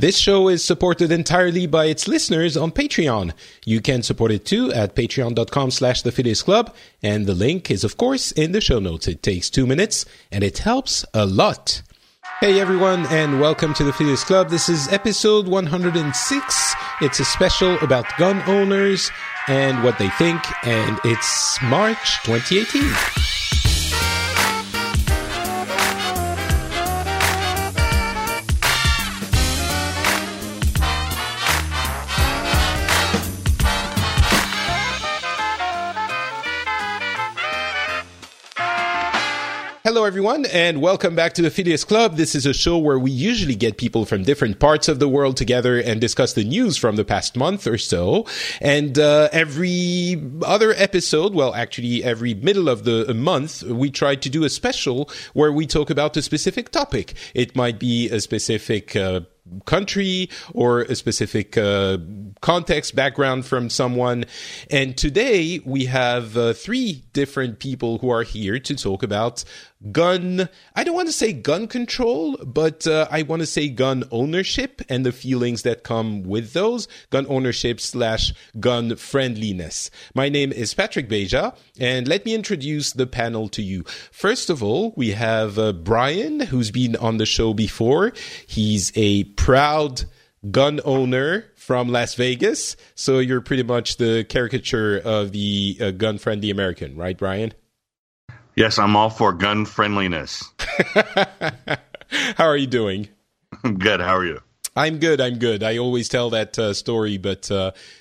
This show is supported entirely by its listeners on Patreon. You can support it too at patreon.com/The Phileas Club, and the link is, of course, in the show notes. It takes 2 minutes, and it helps a lot. Hey everyone, and welcome to The Phileas Club. This is episode 106. It's a special about gun owners and what they think, and it's March 2018. Hello everyone, and welcome back to The Phileas Club. This is a show where we usually get people from different parts of the world together and discuss the news from the past month or so. And every other episode, well, actually every middle of the month, we try to do a special where we talk about a specific topic. It might be a specific country or a specific context, background from someone. And today we have three different people who are here to talk about gun, I don't want to say gun control, but I want to say gun ownership and the feelings that come with those, gun ownership slash gun friendliness. My name is Patrick Beja, and let me introduce the panel to you. First of all, we have Brian, who's been on the show before. He's a proud gun owner from Las Vegas, so you're pretty much the caricature of the gun-friendly American, right, Brian? Yes, I'm all for gun friendliness. How are you doing? I'm good. How are you? I'm good. I'm good. I always tell that story, but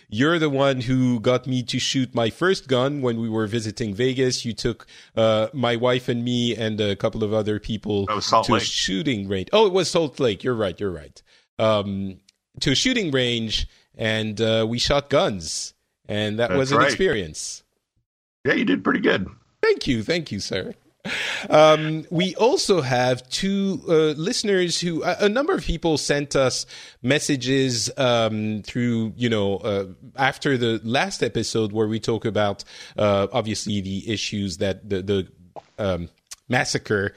you're the one who got me to shoot my first gun when we were visiting Vegas. You took my wife and me and a couple of other people to a shooting range. Oh, it was Salt Lake. You're right. You're right. To a shooting range, and we shot guns, and that was an experience. Yeah, you did pretty good. Thank you, sir. We also have two listeners who a number of people sent us messages through, you know, after the last episode where we talk about obviously the issues that the massacre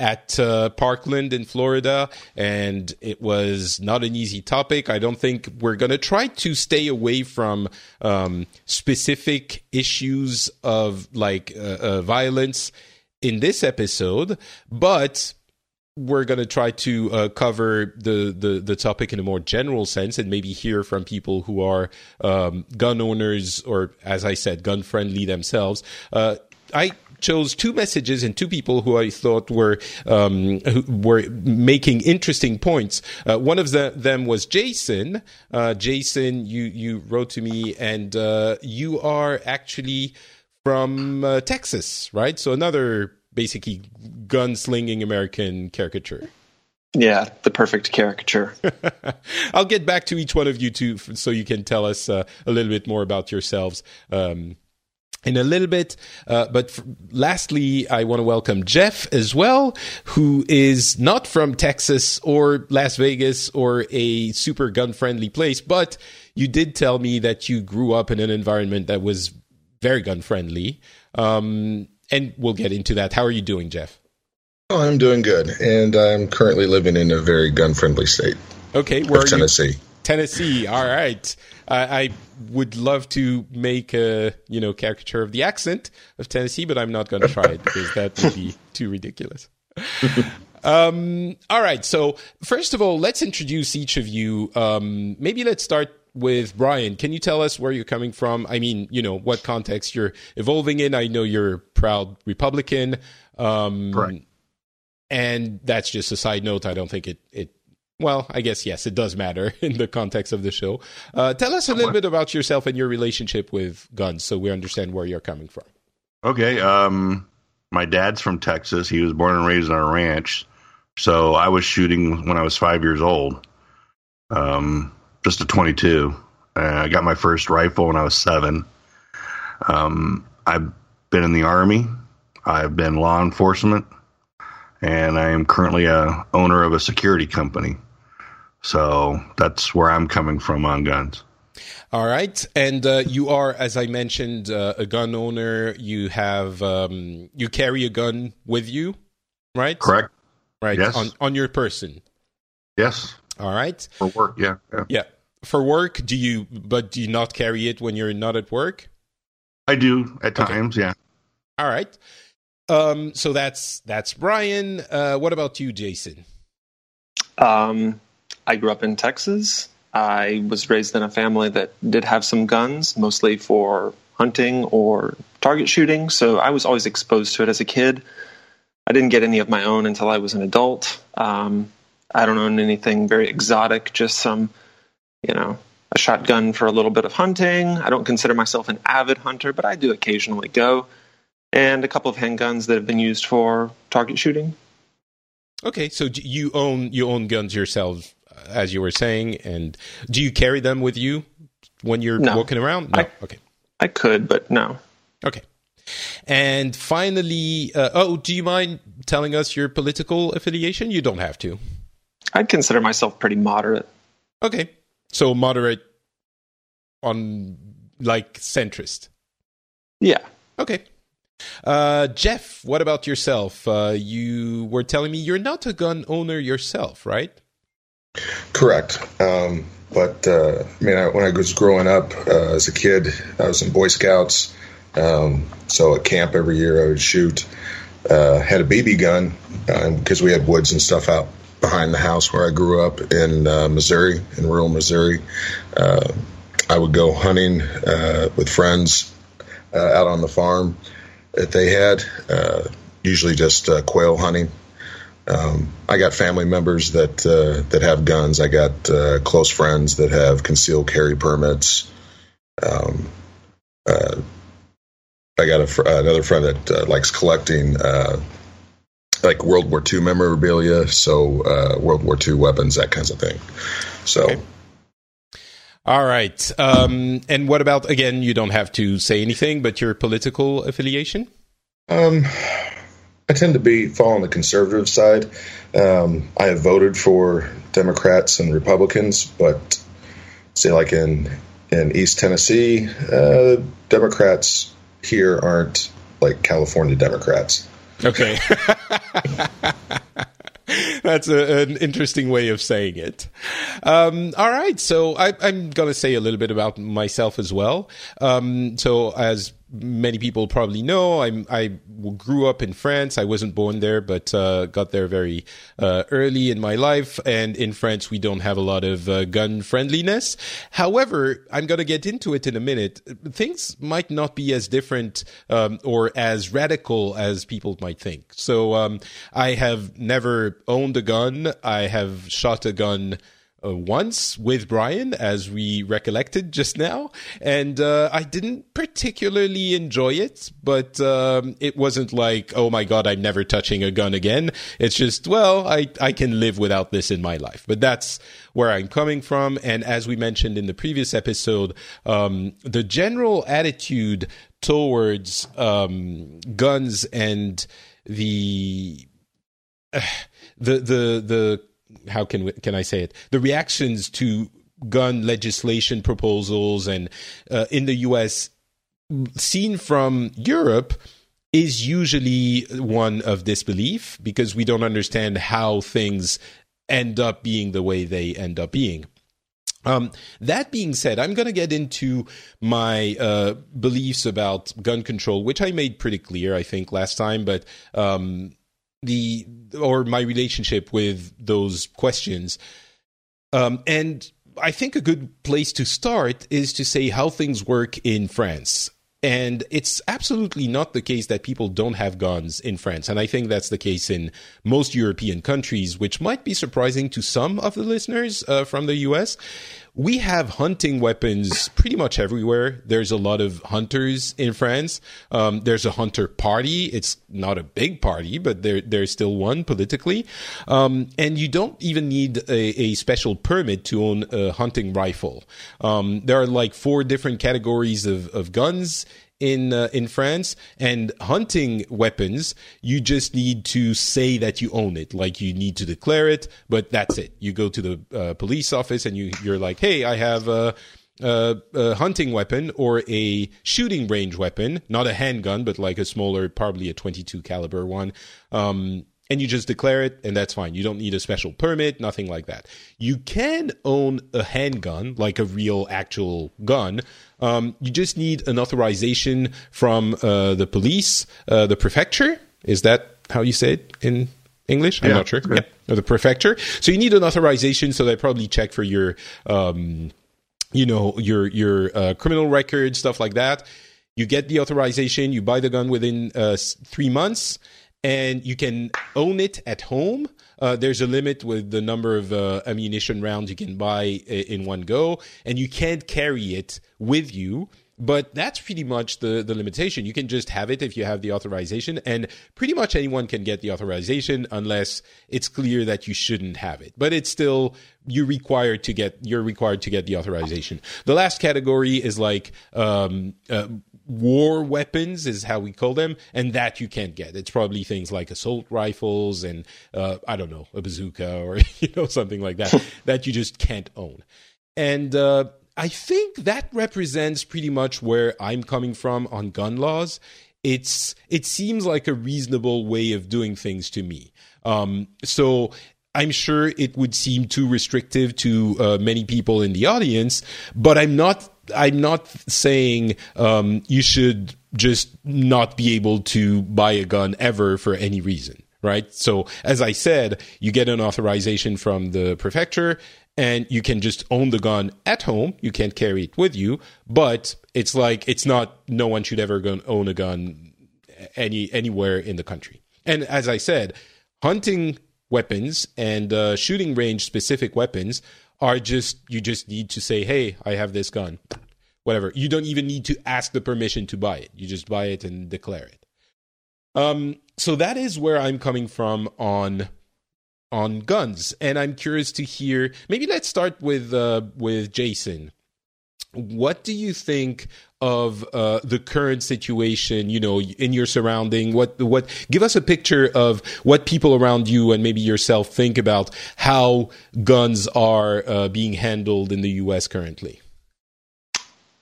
at Parkland in Florida, and it was not an easy topic. I don't think we're going to try to stay away from specific issues of like violence in this episode, but we're going to try to cover the topic in a more general sense and maybe hear from people who are gun owners or, as I said, gun friendly themselves. I chose two messages and two people who I thought were making interesting points. One of them was Jason. Jason, you wrote to me, and you are actually from Texas, right? So another basically gunslinging American caricature. Yeah, the perfect caricature. I'll get back to each one of you two so you can tell us a little bit more about yourselves. In a little bit, but lastly, I want to welcome Jeff as well, who is not from Texas or Las Vegas or a super gun-friendly place, but you did tell me that you grew up in an environment that was very gun-friendly, and we'll get into that. How are you doing, Jeff? Oh, I'm doing good, and I'm currently living in a very gun-friendly state. Okay, where are you? Tennessee. Tennessee, all right. I would love to make a caricature of the accent of Tennessee, but I'm not going to try it because that would be too ridiculous. All right. So first of all, let's introduce each of you. Maybe let's start with Brian. Can you tell us where you're coming from? I mean, what context you're evolving in. I know you're a proud Republican. Right. And that's just a side note. I don't think it well, I guess, yes, it does matter in the context of the show. Tell us a little bit about yourself and your relationship with guns so we understand where you're coming from. Okay. My dad's from Texas. He was born and raised on a ranch. So I was shooting when I was 5 years old, just a 22. I got my first rifle when I was 7. I've been in the Army. I've been law enforcement, and I am currently a owner of a security company. So that's where I'm coming from on guns. All right. And you are, as I mentioned, a gun owner. You have you carry a gun with you, right? Correct. Right. Yes. On your person. Yes. All right. For work, yeah. For work, do you not carry it when you're not at work? I do at times, okay. Yeah. All right. So that's Brian. What about you, Jason? I grew up in Texas. I was raised in a family that did have some guns, mostly for hunting or target shooting. So I was always exposed to it as a kid. I didn't get any of my own until I was an adult. I don't own anything very exotic, just some, a shotgun for a little bit of hunting. I don't consider myself an avid hunter, but I do occasionally go. And a couple of handguns that have been used for target shooting. Okay, so you own guns yourselves, as you were saying, and do you carry them with you when you're walking around? No. Okay. I could, but no. Okay. And finally, do you mind telling us your political affiliation? You don't have to. I'd consider myself pretty moderate. Okay. So moderate on, centrist? Yeah. Okay. Jeff, what about yourself? You were telling me you're not a gun owner yourself, right? Correct. When I was growing up as a kid, I was in Boy Scouts. So at camp every year I would shoot. Had a BB gun because we had woods and stuff out behind the house where I grew up in Missouri, in rural Missouri. I would go hunting with friends out on the farm that they had, usually just quail hunting. I got family members that have guns. I got close friends that have concealed carry permits. I got another friend that likes collecting World War II memorabilia, so World War II weapons, that kinds of thing. So. Okay. All right. And what about, again, you don't have to say anything, but your political affiliation? I tend to fall on the conservative side. I have voted for Democrats and Republicans, but say in East Tennessee, Democrats here aren't like California Democrats. Okay. That's an interesting way of saying it. All right. So I'm going to say a little bit about myself as well. So as many people probably know, I grew up in France. I wasn't born there, but got there very early in my life. And in France, we don't have a lot of gun friendliness. However, I'm going to get into it in a minute. Things might not be as different or as radical as people might think. So I have never owned a gun. I have shot a gun once with Brian, as we recollected just now, and I didn't particularly enjoy it, but it wasn't like, oh my God, I'm never touching a gun again. It's just, I can live without this in my life. But that's where I'm coming from, and as we mentioned in the previous episode, the general attitude towards guns and the how can I say it? The reactions to gun legislation proposals and in the U.S. seen from Europe is usually one of disbelief because we don't understand how things end up being the way they end up being. That being said, I'm going to get into my beliefs about gun control, which I made pretty clear, I think, last time, but my relationship with those questions. And I think a good place to start is to say how things work in France. And it's absolutely not the case that people don't have guns in France. And I think that's the case in most European countries, which might be surprising to some of the listeners from the US. we have hunting weapons pretty much everywhere. There's a lot of hunters in France. There's a hunter party. It's not a big party, but there's still one politically. And you don't even need a special permit to own a hunting rifle. There are like 4 different categories of guns in France, and hunting weapons, you just need to say that you own it. Like, you need to declare it, but that's it. You go to the police office and you're like, hey, I have a hunting weapon or a shooting range weapon, not a handgun, but like a smaller, probably a 22 caliber one. And you just declare it, and that's fine. You don't need a special permit, nothing like that. You can own a handgun, like a real actual gun. You just need an authorization from the police, the prefecture. Is that how you say it in English? I'm not sure. Yeah. Or the prefecture. So you need an authorization, so they probably check for your, your criminal record, stuff like that. You get the authorization. You buy the gun within 3 months. And you can own it at home. There's a limit with the number of ammunition rounds you can buy in one go. And you can't carry it with you. But that's pretty much the limitation. You can just have it if you have the authorization. And pretty much anyone can get the authorization unless it's clear that you shouldn't have it. But it's still, you're required to get the authorization. The last category is like... war weapons is how we call them, and that you can't get. It's probably things like assault rifles and, I don't know, a bazooka or something like that, that you just can't own. And I think that represents pretty much where I'm coming from on gun laws. It seems like a reasonable way of doing things to me. So I'm sure it would seem too restrictive to many people in the audience, but I'm not saying you should just not be able to buy a gun ever for any reason, right? So as I said, you get an authorization from the prefecture and you can just own the gun at home. You can't carry it with you, but it's like, it's not, no one should ever own a gun anywhere in the country. And as I said, hunting weapons and shooting range specific weapons are just, you just need to say, hey, I have this gun, whatever. You don't even need to ask the permission to buy it. You just buy it and declare it. So that is where I'm coming from on guns, and I'm curious to hear. Maybe let's start with Jason. What do you think of the current situation, in your surrounding? What? Give us a picture of what people around you and maybe yourself think about how guns are being handled in the U.S. currently.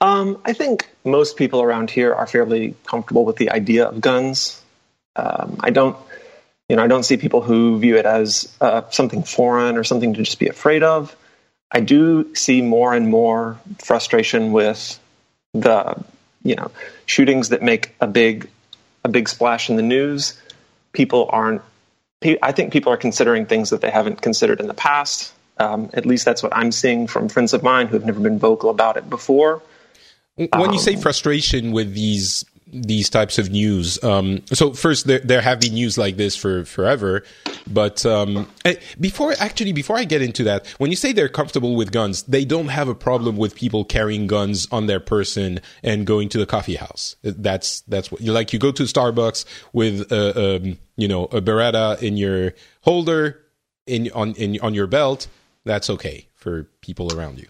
I think most people around here are fairly comfortable with the idea of guns. I don't see people who view it as something foreign or something to just be afraid of. I do see more and more frustration with the shootings that make a big splash in the news. I think people are considering things that they haven't considered in the past. At least that's what I'm seeing from friends of mine who have never been vocal about it before. When you say frustration with these types of news, so first, there have been news like this for forever. But before I get into that, when you say they're comfortable with guns, they don't have a problem with people carrying guns on their person and going to the coffee house. That's what you like. You go to Starbucks with a Beretta in your holder on your belt. That's okay for people around you.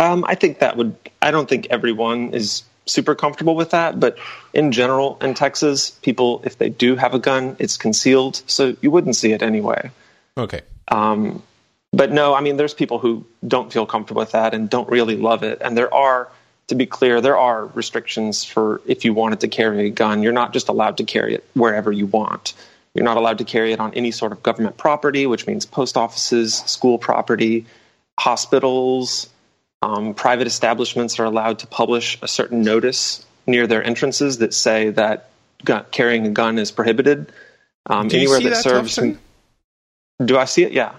I think that would. I don't think everyone is super comfortable with that, but in general, in Texas, people, if they do have a gun, it's concealed, so you wouldn't see it anyway. Okay. But no, I mean, there's people who don't feel comfortable with that and don't really love it, and to be clear, there are restrictions for if you wanted to carry a gun. You're not just allowed to carry it wherever you want. You're not allowed to carry it on any sort of government property, which means post offices, school property, hospitals. Private establishments are allowed to publish a certain notice near their entrances that say that carrying a gun is prohibited. Anywhere that serves. Do I see it? Yeah,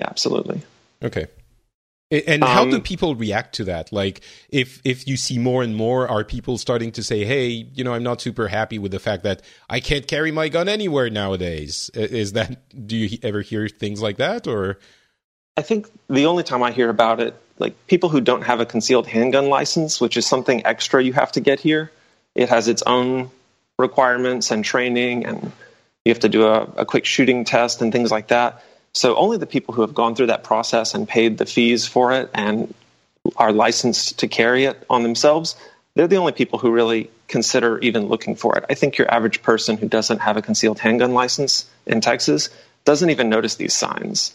absolutely. Okay. And how do people react to that? Like, if you see more and more, are people starting to say, hey, I'm not super happy with the fact that I can't carry my gun anywhere nowadays? Do you ever hear things like that, or? I think the only time I hear about it like people who don't have a concealed handgun license, which is something extra you have to get here. It has its own requirements and training, and you have to do a quick shooting test and things like that. So only the people who have gone through that process and paid the fees for it and are licensed to carry it on themselves, they're the only people who really consider even looking for it. I think your average person who doesn't have a concealed handgun license in Texas doesn't even notice these signs.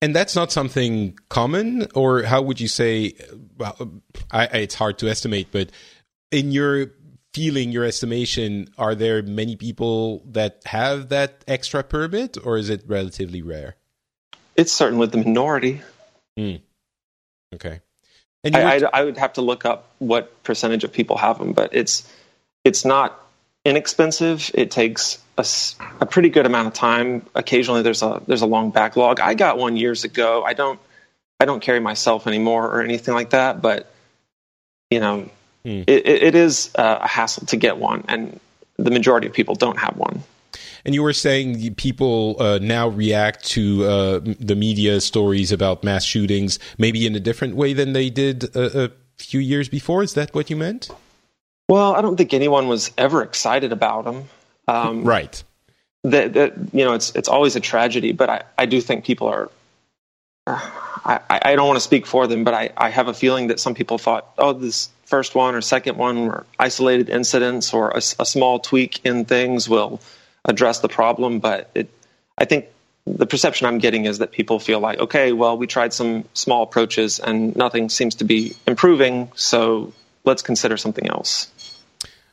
And that's not something common, or how would you say, well, it's hard to estimate, but in your feeling, your estimation, are there many people that have that extra permit, or is it relatively rare? It's certainly the minority. Mm. Okay. And I would have to look up what percentage of people have them, but it's not inexpensive. It takes a pretty good amount of time. Occasionally there's a long backlog. I got one years ago. I don't carry myself anymore or anything like that, but you know, it is a hassle to get one, and the majority of people don't have one. And you were saying people now react to the media stories about mass shootings maybe in a different way than they did a few years before. Is that what you meant? Well, I don't think anyone was ever excited about them. Right. You know, it's always a tragedy, but I do think people are... I don't want to speak for them, but I have a feeling that some people thought, oh, this first one or second one were isolated incidents, or a small tweak in things will... address the problem. But I think the perception I'm getting is that people feel like, okay, well, we tried some small approaches and nothing seems to be improving, so let's consider something else.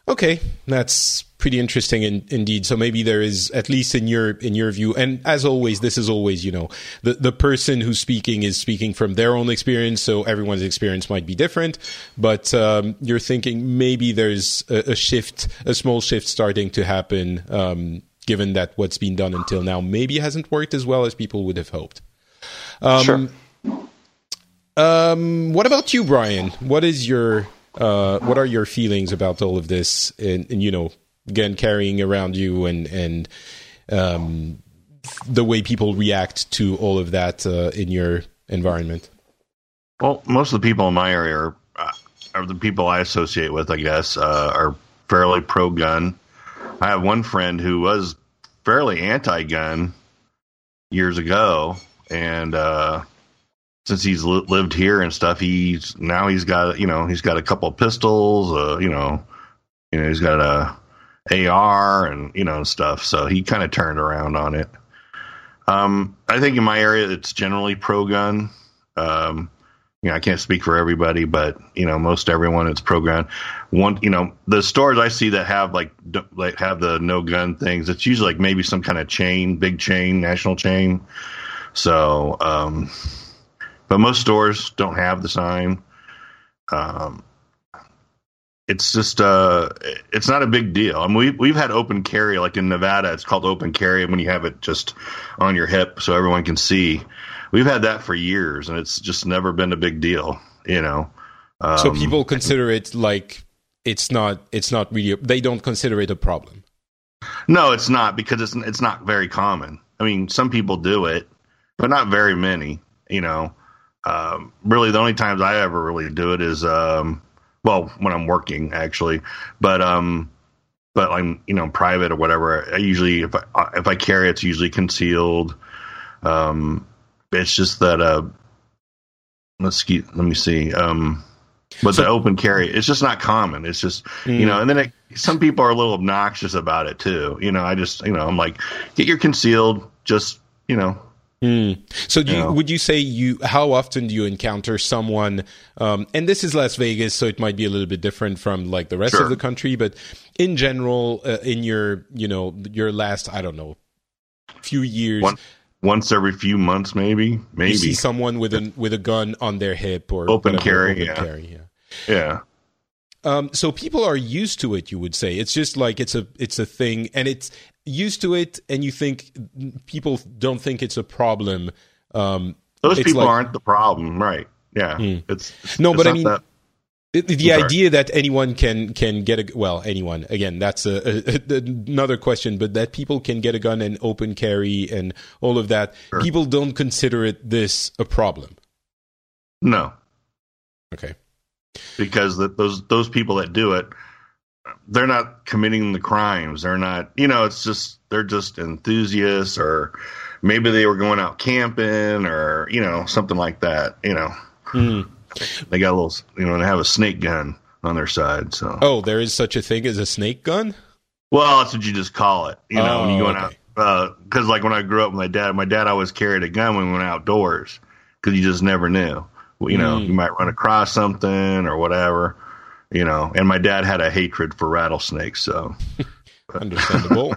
Okay, that's pretty interesting indeed. So maybe there is, at least in your view, and as always, this is always, you know, the person who's speaking is speaking from their own experience, so everyone's experience might be different, but you're thinking maybe there's a small shift starting to happen, given that what's been done until now maybe hasn't worked as well as people would have hoped. Sure. What about you, Brian? What is your... what are your feelings about all of this? And you know, again, carrying around you and the way people react to all of that in your environment? Well, most of the people in my area are the people I associate with, I guess, are fairly pro-gun. I have one friend who was fairly anti-gun years ago, and... since he's lived here and stuff, he's got a couple of pistols, you know, he's got a AR and, you know, stuff. So he kind of turned around on it. I think in my area, it's generally pro-gun. You know, I can't speak for everybody, but you know, most everyone, it's pro-gun. One, you know, the stores I see that have have the no gun things, it's usually like maybe some kind of chain, big chain, national chain. So, but most stores don't have the sign. It's just it's not a big deal. I mean, we've had open carry, like in Nevada. It's called open carry when you have it just on your hip so everyone can see. We've had that for years, and it's just never been a big deal, you know. So people consider it like it's not really. They don't consider it a problem. No, it's not, because it's not very common. I mean, some people do it, but not very many, you know. Really the only times I ever really do it is, well, when I'm working actually, but I'm, you know, private or whatever. I usually, if I carry, it's usually concealed. It's just that, let me see. But the open carry, it's just not common. It's just, you know, and then some people are a little obnoxious about it too. You know, I just, you know, I'm like, get your concealed, just, you know. Mm. So would you say how often do you encounter someone, and this is Las Vegas, so it might be a little bit different from like the rest of the country, but in general, in your, you know, your last, I don't know, few years. Once every few months, maybe. You see someone with a gun on their hip or open carry. Yeah. So people are used to it, you would say. It's just like it's a thing, and it's used to it, and you think people don't think it's a problem. Those people aren't the problem, right? Yeah. Mm. But I mean, the idea that anyone can get a... Well, anyone. Again, that's another question, but that people can get a gun and open carry and all of that. Sure. People don't consider this a problem. No. Okay. Because that those people that do it, they're not committing the crimes. They're not, you know, it's just, they're just enthusiasts, or maybe they were going out camping, or, you know, something like that, you know. Mm. They got a little, you know, they have a snake gun on their side. So, oh, there is such a thing as a snake gun? Well, that's what you just call it, you know, when you're going out. Because, like, when I grew up with my dad always carried a gun when we went outdoors, because you just never knew. You know, you might run across something or whatever, you know. And my dad had a hatred for rattlesnakes, so. Understandable.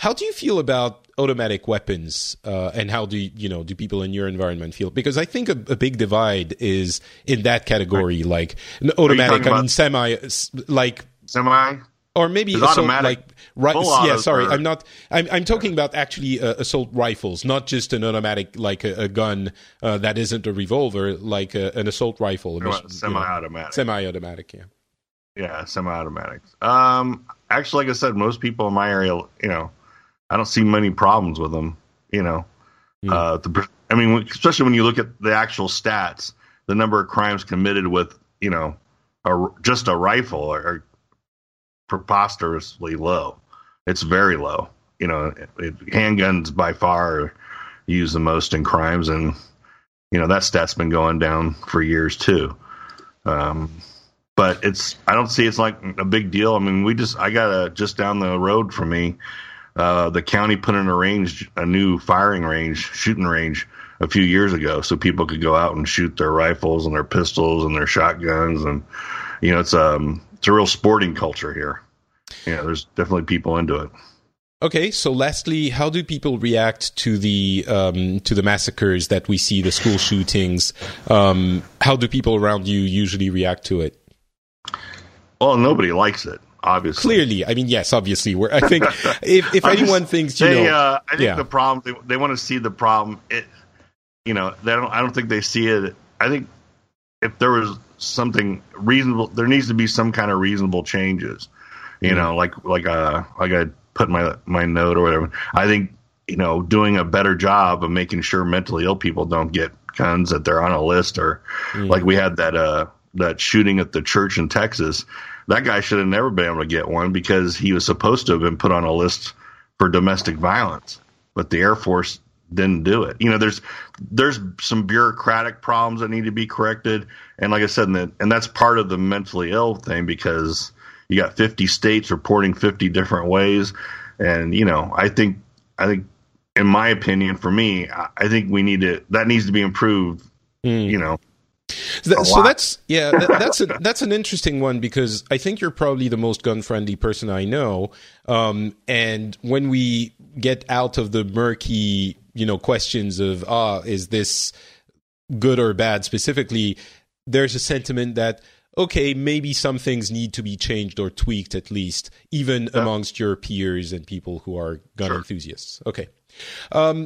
How do you feel about automatic weapons, and how do people in your environment feel? Because I think a big divide is in that category, like an automatic, I mean, semi, like semi, or maybe assault, automatic. Like, yeah, sorry, or, I'm talking about actually assault rifles, not just an automatic, like a gun that isn't a revolver, like an assault rifle, semi-automatic, yeah. Yeah, semi-automatics. Actually, like I said, most people in my area, you know, I don't see many problems with them, you know. Mm. I mean, especially when you look at the actual stats, the number of crimes committed with, you know, just a rifle are preposterously low. It's very low. You know, handguns by far are used the most in crimes, and, you know, that stat's been going down for years, too. But I don't see it's like a big deal. I mean, I got just down the road from me, the county put in a new shooting range a few years ago, so people could go out and shoot their rifles and their pistols and their shotguns. And, you know, it's a real sporting culture here. Yeah, there's definitely people into it. Okay, so lastly, how do people react to the massacres that we see, the school shootings? How do people around you usually react to it? Well, nobody likes it, obviously. Clearly, I mean, yes, obviously. I think if anyone thinks, I think the problem they want to see the problem. I don't think they see it. I think if there was something reasonable, there needs to be some kind of reasonable changes. You know, like I put my note or whatever. I think, you know, doing a better job of making sure mentally ill people don't get guns, that they're on a list, or like we had that shooting at the church in Texas. That guy should have never been able to get one, because he was supposed to have been put on a list for domestic violence, but the Air Force didn't do it. You know, there's some bureaucratic problems that need to be corrected. And like I said, and that's part of the mentally ill thing, because you got 50 states reporting 50 different ways. And, you know, I think in my opinion, for me, I think that needs to be improved, you know. So that's an interesting one, because I think you're probably the most gun-friendly person I know. And when we get out of the murky, you know, questions of, is this good or bad specifically, there's a sentiment that, okay, maybe some things need to be changed or tweaked, at least, even amongst your peers and people who are gun enthusiasts. Okay.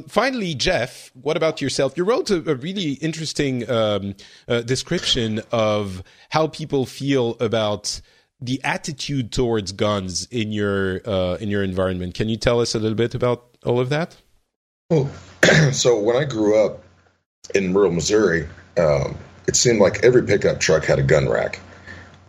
Finally, Jeff, what about yourself? You wrote a really interesting description of how people feel about the attitude towards guns in your environment. Can you tell us a little bit about all of that? So when I grew up in rural Missouri, it seemed like every pickup truck had a gun rack,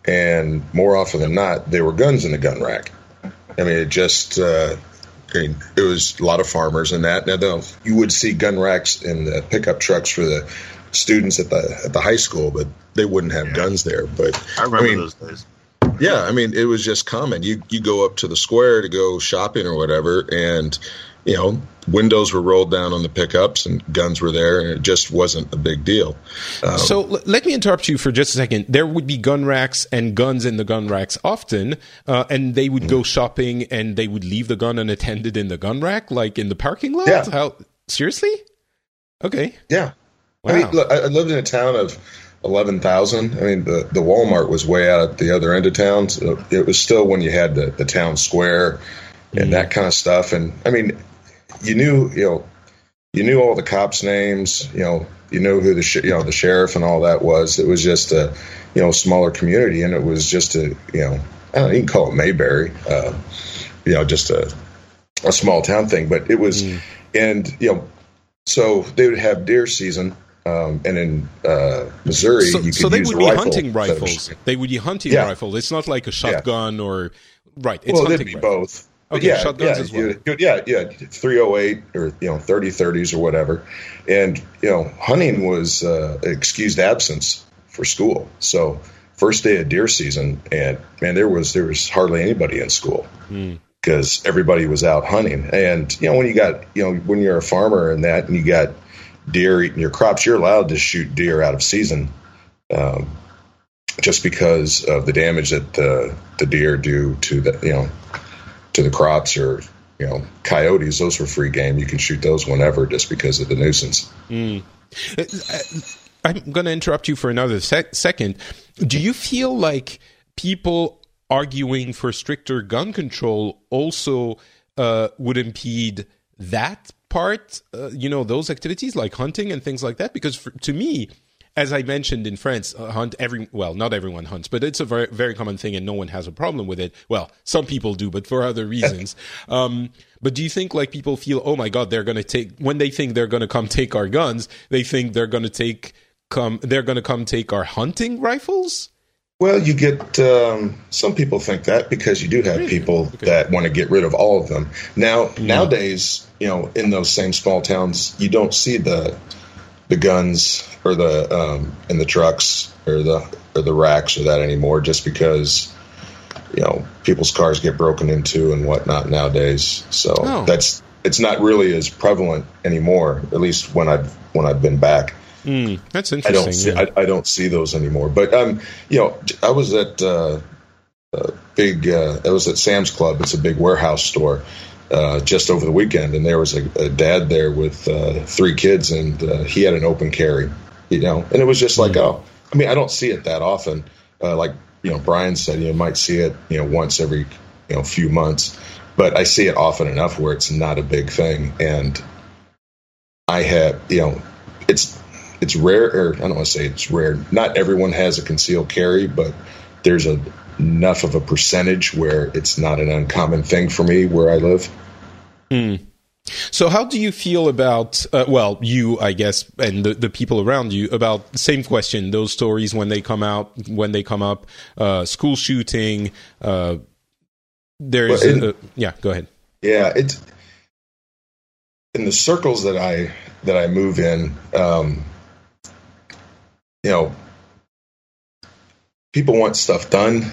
and more often than not, there were guns in the gun rack. I mean, it was a lot of farmers in that. Now, though, you would see gun racks in the pickup trucks for the students at the high school, but they wouldn't have guns there. But I remember those days. Yeah, I mean, it was just common. You go up to the square to go shopping or whatever, and, you know, windows were rolled down on the pickups and guns were there, and it just wasn't a big deal. So let me interrupt you for just a second. There would be gun racks and guns in the gun racks often, and they would go shopping and they would leave the gun unattended in the gun rack, like in the parking lot? Yeah. How, seriously? Okay. Yeah. Wow. I mean, look, I lived in a town of 11,000. I mean, the Walmart was way out at the other end of town. So it was still when you had the town square and that kind of stuff. And I mean, you knew all the cops' names, you know who the sheriff and all that was. It was just a, you know, smaller community, and it was just a, you know, I don't know, you can call it Mayberry, you know, just a small town thing. But it was, and you know, so they would have deer season And in Missouri, you could use a rifle. So they would be hunting rifles. They would be hunting rifles. It's not like a shotgun or right. It's well, it'd be both. Okay, yeah, shotguns as well. Yeah, 308 or 30-30s or whatever, and hunting was excused absence for school. So first day of deer season, and man, there was hardly anybody in school because everybody was out hunting. And when you're a farmer and that, and you got deer eating your crops, you're allowed to shoot deer out of season, just because of the damage that the deer do to the crops, or coyotes. Those were free game. You can shoot those whenever, just because of the nuisance. I'm going to interrupt you for another second. Do you feel like people arguing for stricter gun control also would impede that part, those activities like hunting and things like that? Because to me, as I mentioned, in France, not everyone hunts, but it's a very, very common thing, and no one has a problem with it. Well, some people do, but for other reasons. But do you think people feel, oh my God, when they think they're going to come take our guns, they think they're going to come take our hunting rifles? Well, you get some people think that, because you do have people that want to get rid of all of them. Nowadays, in those same small towns, you don't see the guns or the in the trucks or the racks or that anymore, just because people's cars get broken into and whatnot nowadays. So it's not really as prevalent anymore. At least when I've been back. That's interesting. I don't see those anymore. But I was at I was at Sam's Club. It's a big warehouse store. Just over the weekend, and there was a dad there with three kids, and he had an open carry, and it was just like, I don't see it that often. Brian said, you might see it, once every, few months, but I see it often enough where it's not a big thing. And I have, it's rare, or I don't want to say it's rare. Not everyone has a concealed carry, but there's enough of a percentage where it's not an uncommon thing for me where I live. So how do you feel about, you, I guess, and the people around you, about, same question, those stories when they come up, school shooting, go ahead. Yeah. It's in the circles that I move in, people want stuff done.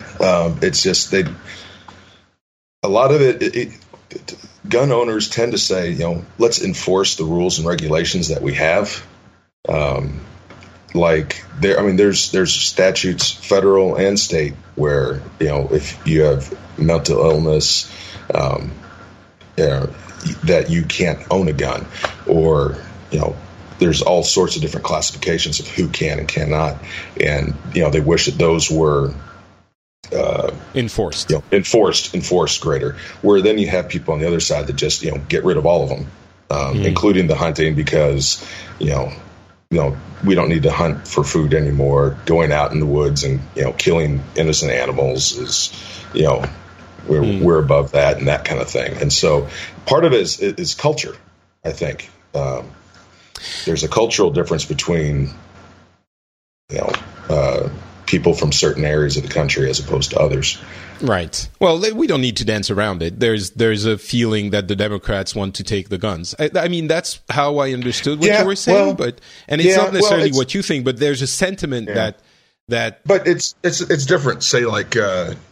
It's just gun owners tend to say, let's enforce the rules and regulations that we have. There's statutes, federal and state, where if you have mental illness, that you can't own a gun, or there's all sorts of different classifications of who can and cannot, and they wish that those were enforced. Enforced greater. Where then you have people on the other side that just get rid of all of them, including the hunting, because we don't need to hunt for food anymore. Going out in the woods and killing innocent animals is we're above that, and that kind of thing. And so part of it is culture, I think. There's a cultural difference between, people from certain areas of the country as opposed to others. Right. Well, we don't need to dance around it. There's a feeling that the Democrats want to take the guns. I mean, that's how I understood what you were saying, not necessarily what you think, but there's a sentiment that. But it's different. Say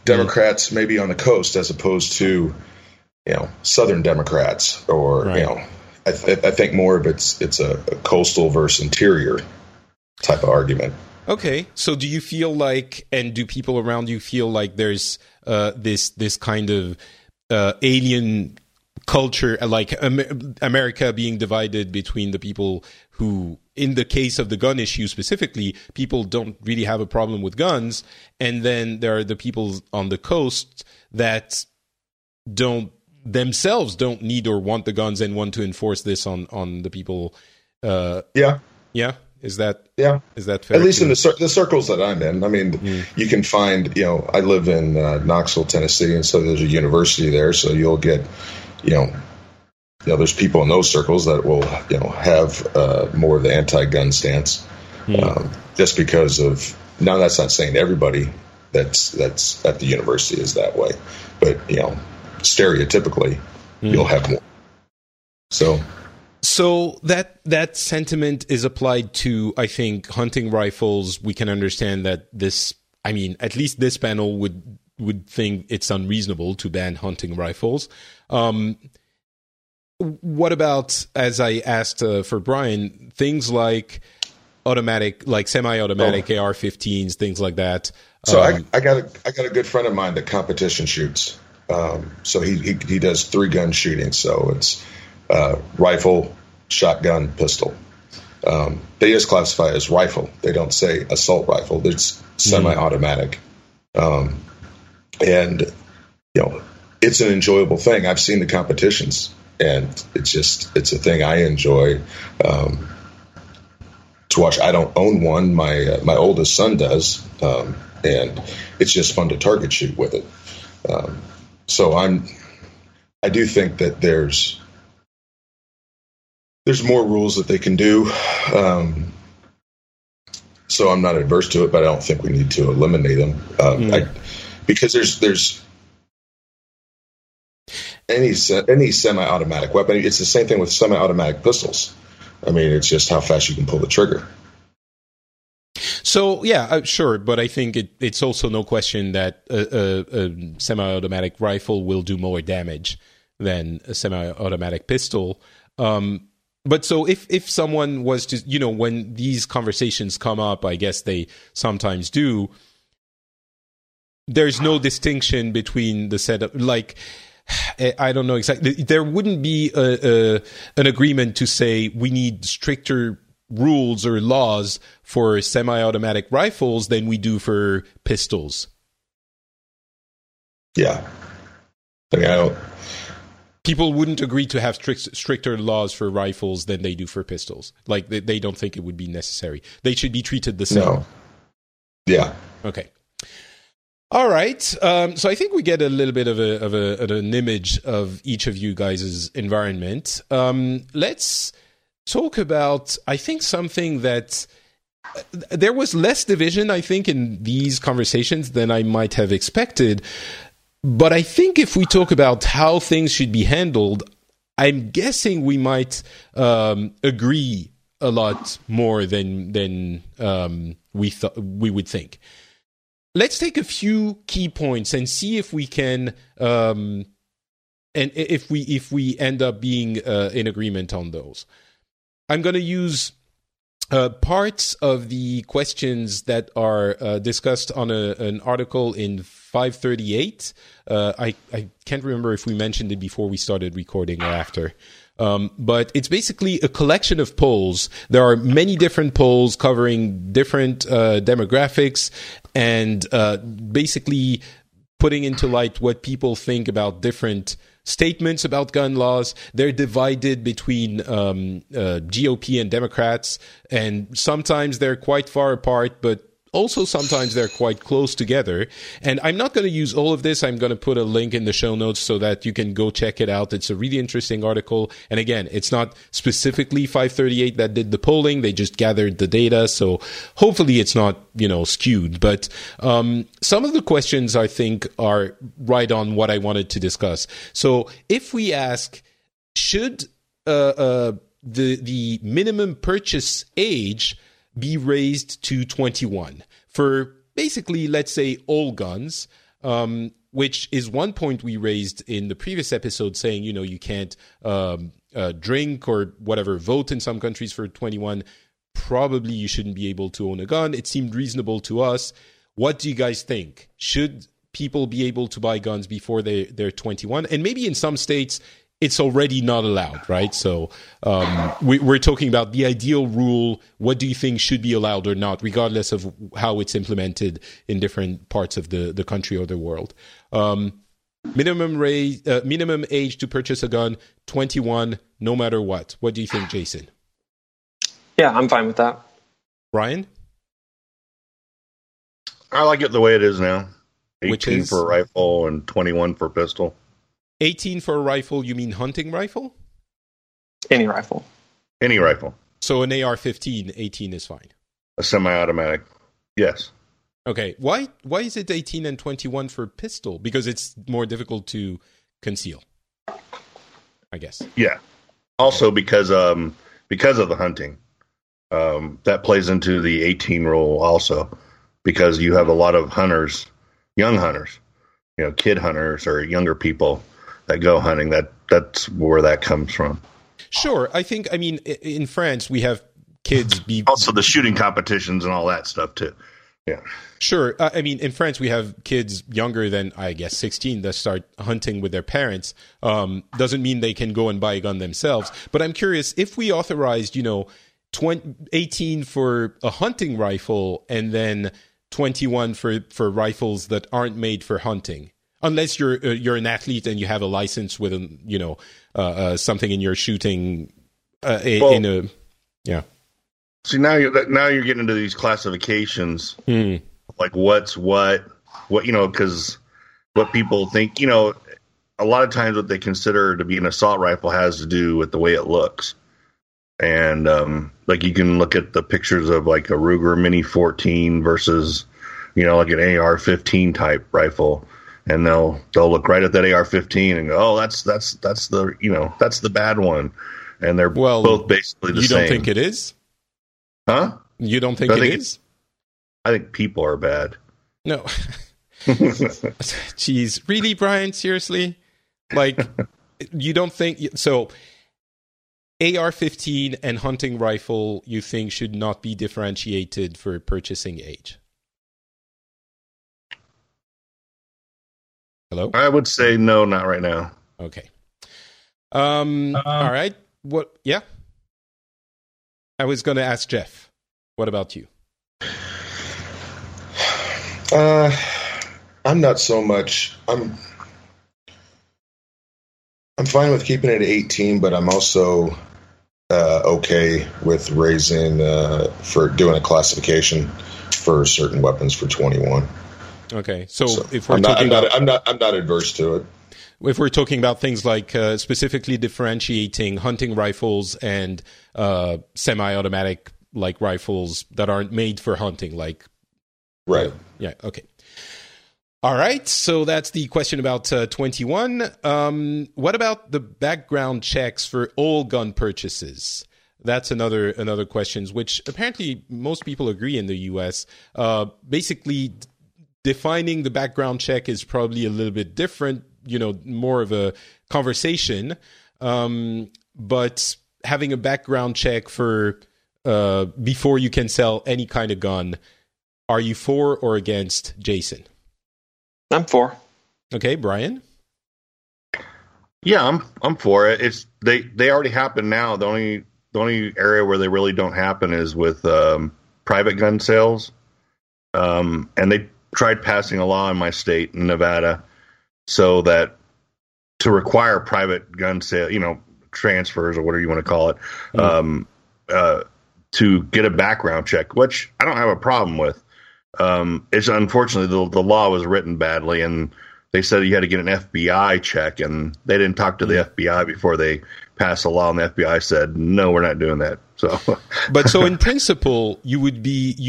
Democrats maybe on the coast as opposed to, Southern Democrats, or I think more of it's a coastal versus interior type of argument. Okay, so do you feel like, and do people around you feel like there's this kind of alien culture, like America being divided between the people who, in the case of the gun issue specifically, people don't really have a problem with guns, and then there are the people on the coast that don't need or want the guns and want to enforce this on the people. Is that fair? At least in the circles that I'm in. I mean, you can find, I live in Knoxville, Tennessee, and so there's a university there. So you'll get, you know, there's people in those circles that will, you know, have more of the anti-gun stance, just because of. Now, that's not saying everybody that's at the university is that way, but you know, stereotypically, you'll have more. So that sentiment is applied to, I think, hunting rifles. We can understand that this. I mean, at least this panel would think it's unreasonable to ban hunting rifles. What about, as I asked for Brian, things like automatic, like semi-automatic AR-15s, things like that? So I got a good friend of mine that competition shoots. So he does three-gun shooting. So it's rifle, shotgun, pistol. They just classify it as rifle. They don't say assault rifle. It's semi-automatic. And, you know, it's an enjoyable thing. I've seen the competitions, and it's a thing I enjoy to watch. I don't own one. My oldest son does. And it's just fun to target shoot with it. So I do think that there's more rules that they can do. So I'm not adverse to it, but I don't think we need to eliminate them because there's any semi-automatic weapon. It's the same thing with semi-automatic pistols. I mean, it's just how fast you can pull the trigger. So, yeah, sure. But I think it's also no question that a semi-automatic rifle will do more damage than a semi-automatic pistol. But so if someone was to, you know, when these conversations come up, I guess they sometimes do, there's no distinction between the setup. Like, I don't know exactly. There wouldn't be an agreement to say we need stricter rules or laws for semi-automatic rifles than we do for pistols. Yeah. I mean, people wouldn't agree to have stricter laws for rifles than they do for pistols. Like, they don't think it would be necessary. They should be treated the same. No. Yeah. Okay. All right. So I think we get a little bit of an image of each of you guys' environment. Let's talk about, I think, something that there was less division, I think, in these conversations than I might have expected. But I think if we talk about how things should be handled, I'm guessing we might agree a lot more than we would think. Let's take a few key points and see if we can and if we end up being in agreement on those. I'm going to use parts of the questions that are discussed on an article in FiveThirtyEight. I can't remember if we mentioned it before we started recording or after. But it's basically a collection of polls. There are many different polls covering different demographics and basically putting into light what people think about different statements about gun laws. They're divided between GOP and Democrats, and sometimes they're quite far apart, but also sometimes they're quite close together. And I'm not going to use all of this. I'm going to put a link in the show notes so that you can go check it out. It's a really interesting article. And again, it's not specifically 538 that did the polling. They just gathered the data. So hopefully it's not, you know, skewed. But some of the questions, I think, are right on what I wanted to discuss. So if we ask, should the minimum purchase age be raised to 21 for basically, let's say, all guns, which is one point we raised in the previous episode, saying, you know, you can't drink or whatever, vote in some countries for 21. Probably you shouldn't be able to own a gun. It seemed reasonable to us. What do you guys think? Should people be able to buy guns before they're 21? And maybe in some states, it's already not allowed, right? So we're talking about the ideal rule. What do you think should be allowed or not, regardless of how it's implemented in different parts of the country or the world? Minimum age to purchase a gun, 21, no matter what. What do you think, Jason? Yeah, I'm fine with that. Ryan? I like it the way it is now. 18 for a rifle and 21 for a pistol. 18 for a rifle, you mean hunting rifle? Any rifle. Any rifle. So an AR-15, 18 is fine. A semi-automatic, yes. Okay. Why is it 18 and 21 for pistol? Because it's more difficult to conceal, I guess. Yeah. Also because of the hunting, that plays into the 18 rule also, because you have a lot of hunters, young hunters, you know, kid hunters or younger people that go hunting. That's where that comes from. Sure. I think, I mean, in France, we have kids be... Also the shooting competitions and all that stuff, too. Yeah. Sure. I mean, in France, we have kids younger than, I guess, 16 that start hunting with their parents. Doesn't mean they can go and buy a gun themselves. But I'm curious, if we authorized, you know, 18 for a hunting rifle and then 21 for rifles that aren't made for hunting, unless you're an athlete and you have a license with, you know, something in your shooting yeah. See, now you're getting into these classifications, like what's what, you know, because what people think, you know, a lot of times what they consider to be an assault rifle has to do with the way it looks. And like you can look at the pictures of like a Ruger Mini 14 versus, you know, like an AR-15 type rifle. And they'll look right at that AR-15 and go, oh, that's the, you know, that's the bad one. And they're both basically the same. You don't think it is? Huh? You don't think it is? I think people are bad. No. Jeez. Really, Brian? Seriously? Like, you don't think... So, AR-15 and hunting rifle, you think, should not be differentiated for purchasing age? Hello? I would say no, not right now. Okay. All right. What? Yeah? I was going to ask Jeff, what about you? I'm not so much. I'm fine with keeping it at 18, but I'm also okay with raising for doing a classification for certain weapons for 21. Okay, so if we're I'm not adverse to it. If we're talking about things like specifically differentiating hunting rifles and semi-automatic like rifles that aren't made for hunting, like right, yeah, okay, all right. So that's the question about 21. What about the background checks for all gun purchases? That's another question, which apparently most people agree in the U.S. Basically, defining the background check is probably a little bit different. You know, more of a conversation, but having a background check for before you can sell any kind of gun, are you for or against, Jason? I'm for. Okay, Brian? Yeah, I'm for it. It's they already happen now. The only area where they really don't happen is with private gun sales, and they tried passing a law in my state, in Nevada, so that to require private gun sale, you know, transfers or whatever you want to call it, to get a background check, which I don't have a problem with. It's unfortunately the law was written badly, and they said you had to get an FBI check, and they didn't talk to the FBI before they passed the law, and the FBI said, no, we're not doing that. So, but so in principle, you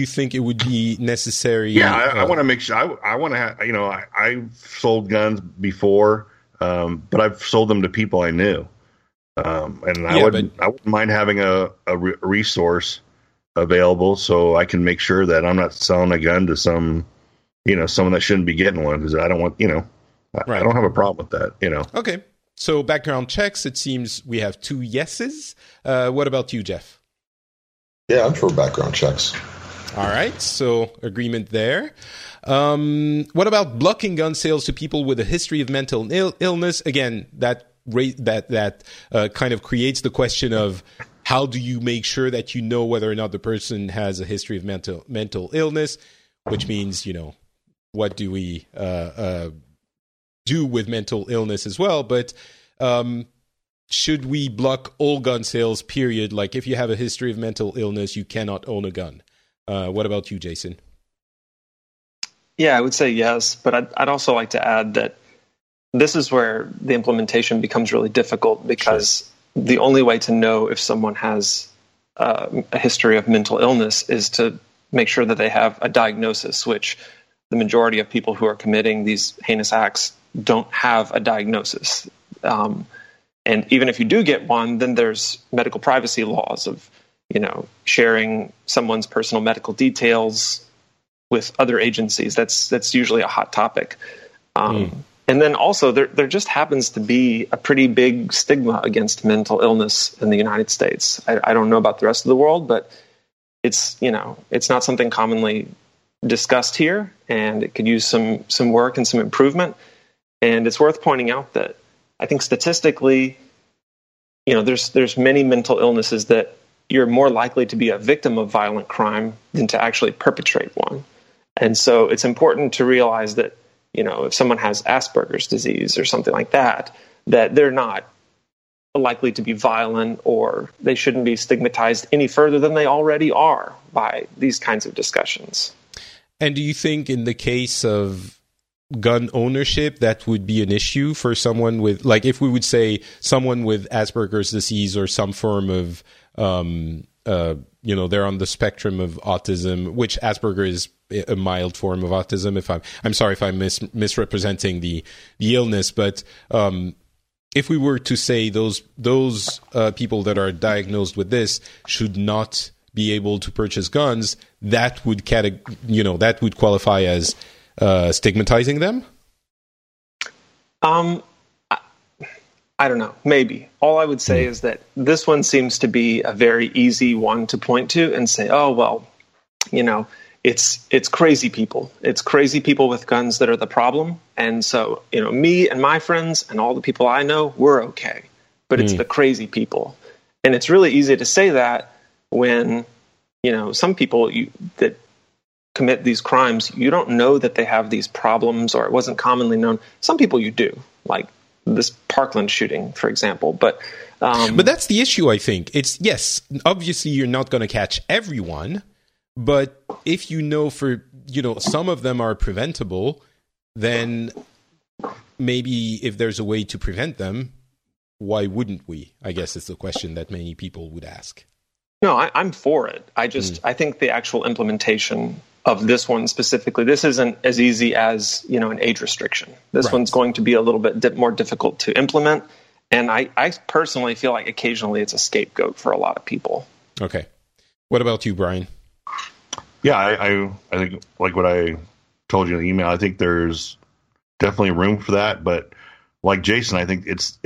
think it would be necessary? Yeah, I want to make sure. I want to have, you know, I've sold guns before, but I've sold them to people I knew, and I wouldn't mind having a resource available so I can make sure that I'm not selling a gun to some, you know, someone that shouldn't be getting one, because I don't want, you know, right. I don't have a problem with that, you know. Okay. So background checks, it seems we have two yeses. What about you, Jeff? Yeah, I'm for background checks. All right, so agreement there. What about blocking gun sales to people with a history of mental illness? Again, that kind of creates the question of how do you make sure that you know whether or not the person has a history of mental illness, which means, you know, what do we do with mental illness as well? But should we block all gun sales, period? Like, if you have a history of mental illness, you cannot own a gun. What about you, Jason? Yeah, I would say yes, but I'd also like to add that this is where the implementation becomes really difficult, because the only way to know if someone has a history of mental illness is to make sure that they have a diagnosis, which the majority of people who are committing these heinous acts don't have a diagnosis. And even if you do get one, then there's medical privacy laws of, you know, sharing someone's personal medical details with other agencies. That's usually a hot topic. And then also there just happens to be a pretty big stigma against mental illness in the United States. I don't know about the rest of the world, but it's, you know, it's not something commonly discussed here, and it could use some work and some improvement. And it's worth pointing out that I think statistically, you know, there's many mental illnesses that you're more likely to be a victim of violent crime than to actually perpetrate one. And so it's important to realize that, you know, if someone has Asperger's disease or something like that, that they're not likely to be violent, or they shouldn't be stigmatized any further than they already are by these kinds of discussions. And do you think in the case of gun ownership, that would be an issue for someone with, like, if we would say someone with Asperger's disease or some form of, you know, they're on the spectrum of autism, which Asperger is a mild form of autism. If I'm sorry if I'm misrepresenting the illness, but if we were to say those people that are diagnosed with this should not be able to purchase guns, that would that would qualify as stigmatizing them. I don't know. Maybe. All I would say is that this one seems to be a very easy one to point to and say, oh, well, you know, it's crazy people. It's crazy people with guns that are the problem. And so, you know, me and my friends and all the people I know, we're okay. But it's the crazy people. And it's really easy to say that when, you know, some people that commit these crimes, you don't know that they have these problems, or it wasn't commonly known. Some people you do, like this Parkland shooting, for example, but that's the issue. I think it's, yes, obviously you're not going to catch everyone, but if you know some of them are preventable, then maybe if there's a way to prevent them, why wouldn't we? I guess it's the question that many people would ask. No, I'm for it. I think the actual implementation of this one specifically, this isn't as easy as, you know, an age restriction. This one's going to be a little bit more difficult to implement. And I personally feel like occasionally it's a scapegoat for a lot of people. Okay. What about you, Brian? Yeah, I think, like what I told you in the email, I think there's definitely room for that. But like Jason, I think it's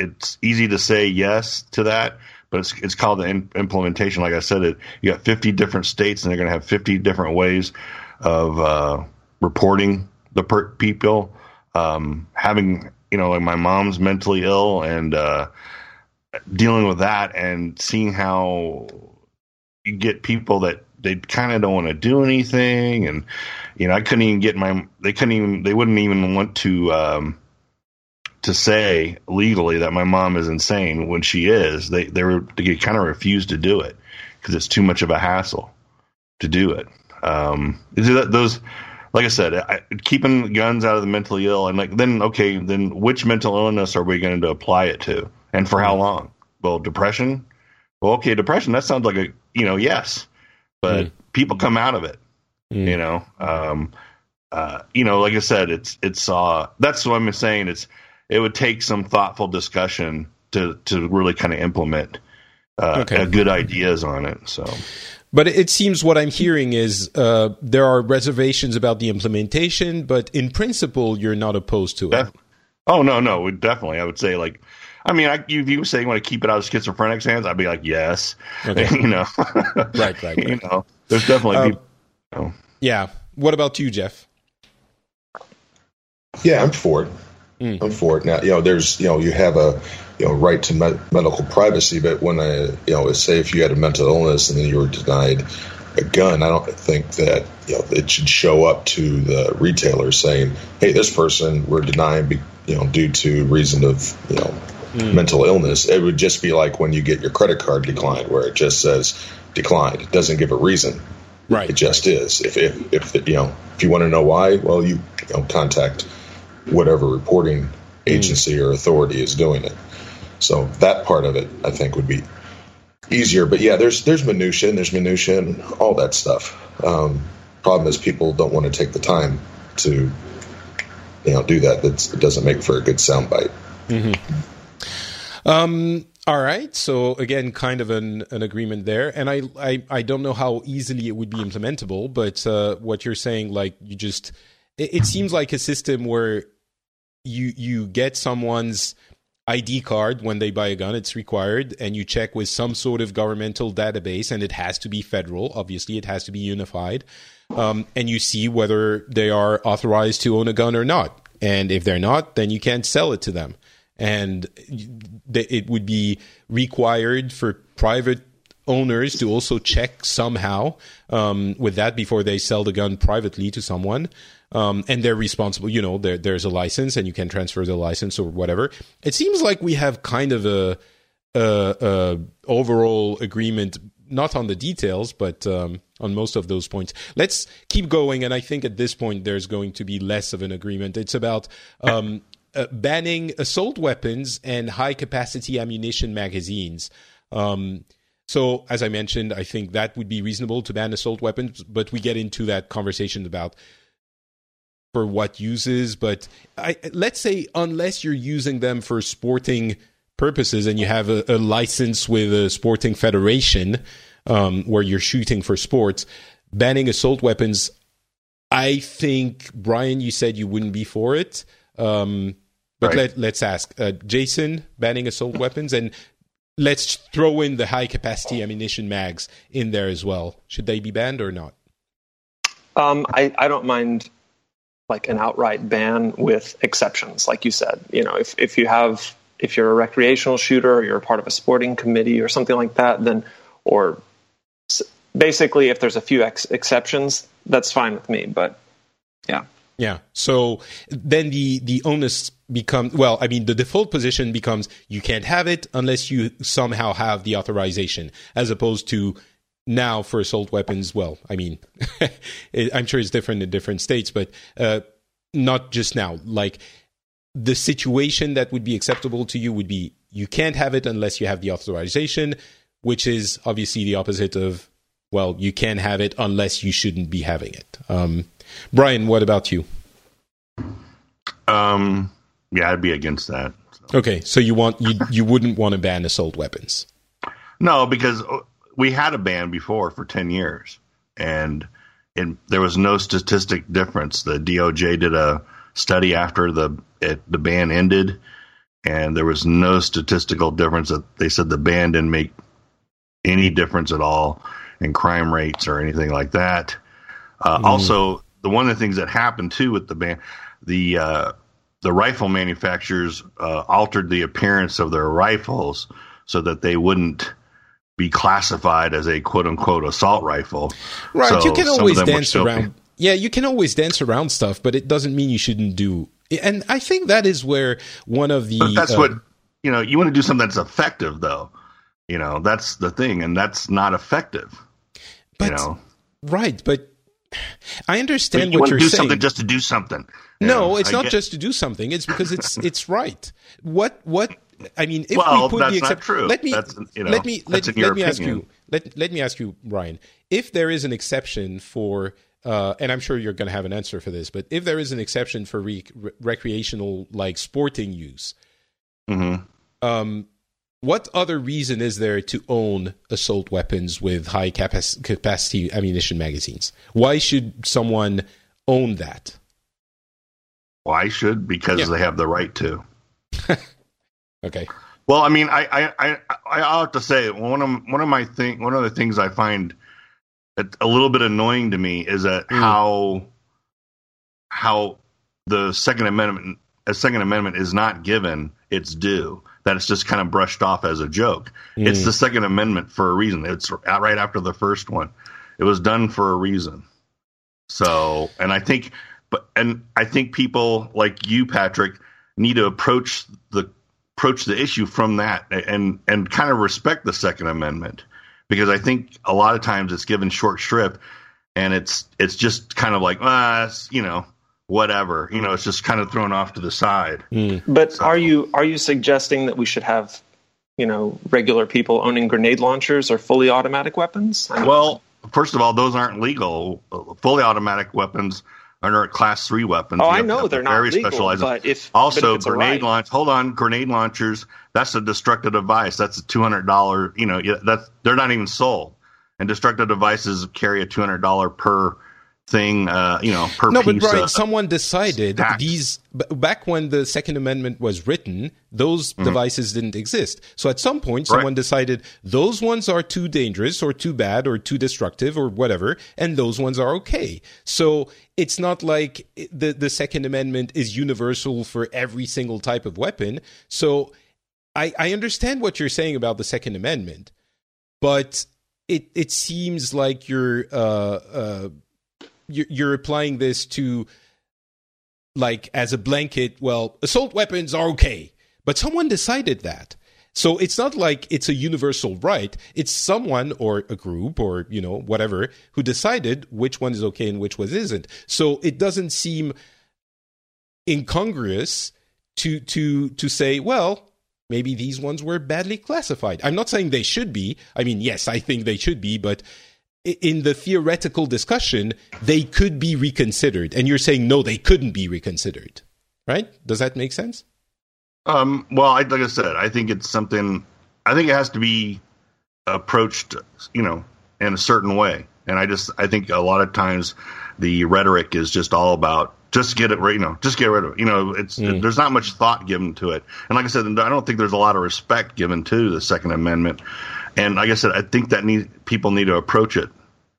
easy to say yes to that, but it's called the implementation. Like I said, you got 50 different states, and they're going to have 50 different ways of reporting the people. Having, you know, like my mom's mentally ill, and dealing with that and seeing how you get people that they kind of don't want to do anything. And, you know, I couldn't even get they wouldn't even want to say legally that my mom is insane when she is. They kind of refuse to do it because it's too much of a hassle to do it. Like I said, keeping guns out of the mentally ill, and then which mental illness are we going to apply it to, and for how long? Well, depression. Well, okay, depression. That sounds like yes, but people come out of it. You know, you know, like I said, it's that's what I'm saying. It would take some thoughtful discussion to really kind of implement good ideas on it. So, but it seems what I'm hearing is there are reservations about the implementation, but in principle, you're not opposed to it. Oh, no, definitely. I would say, like, I mean, if you say you want to keep it out of schizophrenics' hands, I'd be like, yes. Okay. You know. Right. You know, there's definitely people. You know. Yeah. What about you, Jeff? Yeah, I'm for it. I'm for it. Now, you know, there's, you know, you have a, you know, right to medical privacy, but when say if you had a mental illness and then you were denied a gun, I don't think that, you know, it should show up to the retailer saying, hey, this person we're denying, you know, due to reason of, you know, mental illness. It would just be like when you get your credit card declined, where it just says declined. It doesn't give a reason. Right. It just is. If you know, if you want to know why, well, you know, contact whatever reporting agency or authority is doing it. So that part of it, I think, would be easier. But yeah, there's minutiae and all that stuff. Problem is people don't want to take the time to, do that. It doesn't make for a good soundbite. Mm-hmm. All right. So again, kind of an agreement there. And I don't know how easily it would be implementable, but what you're saying, it seems like a system where you get someone's ID card when they buy a gun, it's required, and you check with some sort of governmental database, and it has to be federal. Obviously, it has to be unified. And you see whether they are authorized to own a gun or not. And if they're not, then you can't sell it to them. And it would be required for private owners to also check somehow with that before they sell the gun privately to someone. And they're responsible, there's a license and you can transfer the license or whatever. It seems like we have kind of a overall agreement, not on the details, but on most of those points. Let's keep going. And I think at this point, there's going to be less of an agreement. It's about banning assault weapons and high-capacity ammunition magazines. So, as I mentioned, I think that would be reasonable to ban assault weapons, but we get into that conversation about for what uses. But let's say unless you're using them for sporting purposes and you have a license with a sporting federation where you're shooting for sports, banning assault weapons, I think, Brian, you said you wouldn't be for it. But right. Let's ask Jason, banning assault weapons, and let's throw in the high capacity ammunition mags in there as well. Should they be banned or not? I don't mind an outright ban with exceptions. Like you said, if you're a recreational shooter or you're a part of a sporting committee or something like that, then, or basically if there's a few exceptions, that's fine with me. But yeah. Yeah. So then the onus becomes, the default position becomes you can't have it unless you somehow have the authorization, as opposed to now for assault weapons. I'm sure it's different in different states, but not just now. The situation that would be acceptable to you would be you can't have it unless you have the authorization, which is obviously the opposite of, you can have it unless you shouldn't be having it. Brian, what about you? Yeah, I'd be against that. So. Okay, so you wouldn't want to ban assault weapons? No, because we had a ban before for 10 years, and there was no statistic difference. The DOJ did a study after the ban ended, and there was no statistical difference. That they said the ban didn't make any difference at all in crime rates or anything like that. Also, one of the things that happened too with the ban, the rifle manufacturers altered the appearance of their rifles so that they wouldn't be classified as a quote unquote assault rifle. Right, so you can always dance around. Yeah, you can always dance around stuff, but it doesn't mean you shouldn't do. And I think that is where one of the. But that's what you want to do something that's effective, though. That's the thing, and that's not effective. But right, but. I understand what you're saying. You want to do something just to do something. No, it's not just to do something. It's because it's right. If we put the exception, let me ask you, Brian, if there is an exception for, and I'm sure you're going to have an answer for this, but if there is an exception for recreational, sporting use, mm-hmm. What other reason is there to own assault weapons with high capacity ammunition magazines? Why should someone own that? Why should? Because they have the right to. Okay. Well, I'll have to say one of the things I find a little bit annoying to me is that how the Second Amendment is not given its due. That it's just kind of brushed off as a joke. Mm. It's the Second Amendment for a reason. It's right after the first one. It was done for a reason. So, I think people like you, Patrick, need to approach the issue from that and kind of respect the Second Amendment, because I think a lot of times it's given short shrift, and it's just kind of whatever, it's just kind of thrown off to the side. Mm. But so. Are you suggesting that we should have you know, regular people owning grenade launchers or fully automatic weapons? Well, first of all, those aren't legal. Fully automatic weapons are class 3 weapons. Oh, I know they're not legal, but if also grenade launch. Hold on, grenade launchers. That's a destructive device. That's a $200. You know, that's they're not even sold. And destructive devices carry a $200 per thing. You know, per no, piece. But Brian, someone decided stacked. These back when the Second Amendment was written, those devices didn't exist. So at some point, someone decided those ones are too dangerous or too bad or too destructive or whatever, and those ones are okay. So it's not like the Second Amendment is universal for every single type of weapon. So I understand what you're saying about the Second Amendment, but it seems like you're applying this to, like, as a blanket, well, assault weapons are okay. But someone decided that. So it's not like it's a universal right. It's someone or a group or, you know, whatever, who decided which one is okay and which one isn't. So it doesn't seem incongruous to say, well, maybe these ones were badly classified. I'm not saying they should be. I mean, yes, I think they should be, but in the theoretical discussion, they could be reconsidered. And you're saying, no, they couldn't be reconsidered, right? Does that make sense? Well, like I said, I think it's something, I think it has to be approached, you know, in a certain way. And I think a lot of times the rhetoric is just all about just get it right, you know, just get rid of it. You know, there's not much thought given to it. And like I said, I don't think there's a lot of respect given to the Second Amendment. And like I said, I think that people need to approach it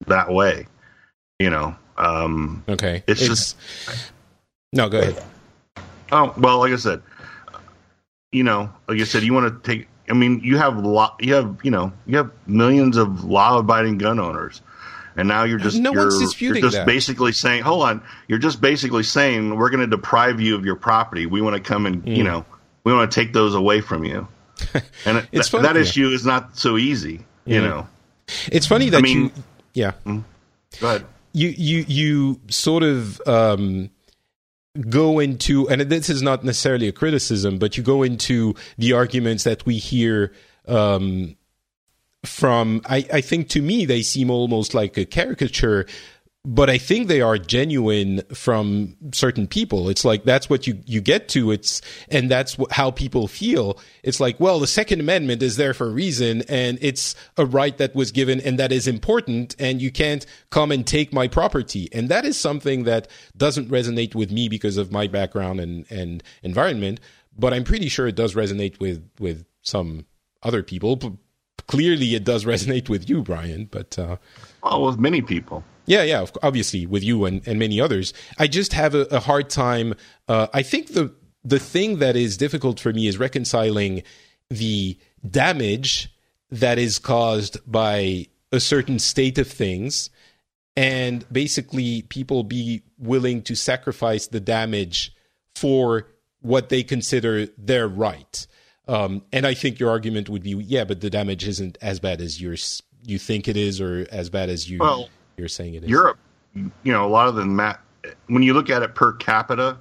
that way, you know. Okay. It's just... No, go ahead. Oh, well, like I said, you know, like I said, you want to take... I mean, you have millions of law-abiding gun owners. And now you're just basically saying, hold on, you're just basically saying we're going to deprive you of your property. We want to come and, you know, we want to take those away from you. And it's funny, that issue is not so easy, you know. It's funny that Go ahead. You sort of go into, and this is not necessarily a criticism, but you go into the arguments that we hear from, I think to me they seem almost like a caricature, but I think they are genuine from certain people. It's like that's what you get to, and that's how people feel. It's like, well, the Second Amendment is there for a reason, and it's a right that was given, and that is important, and you can't come and take my property. And that is something that doesn't resonate with me because of my background and environment, but I'm pretty sure it does resonate with some other people. Clearly, it does resonate with you, Brian, but... with many people. Yeah, obviously, with you and many others. I just have a hard time... I think the thing that is difficult for me is reconciling the damage that is caused by a certain state of things and basically people be willing to sacrifice the damage for what they consider their right. And I think your argument would be, yeah, but the damage isn't as bad as you think it is, or as bad as you're saying it is. Europe, you know, a lot of when you look at it per capita,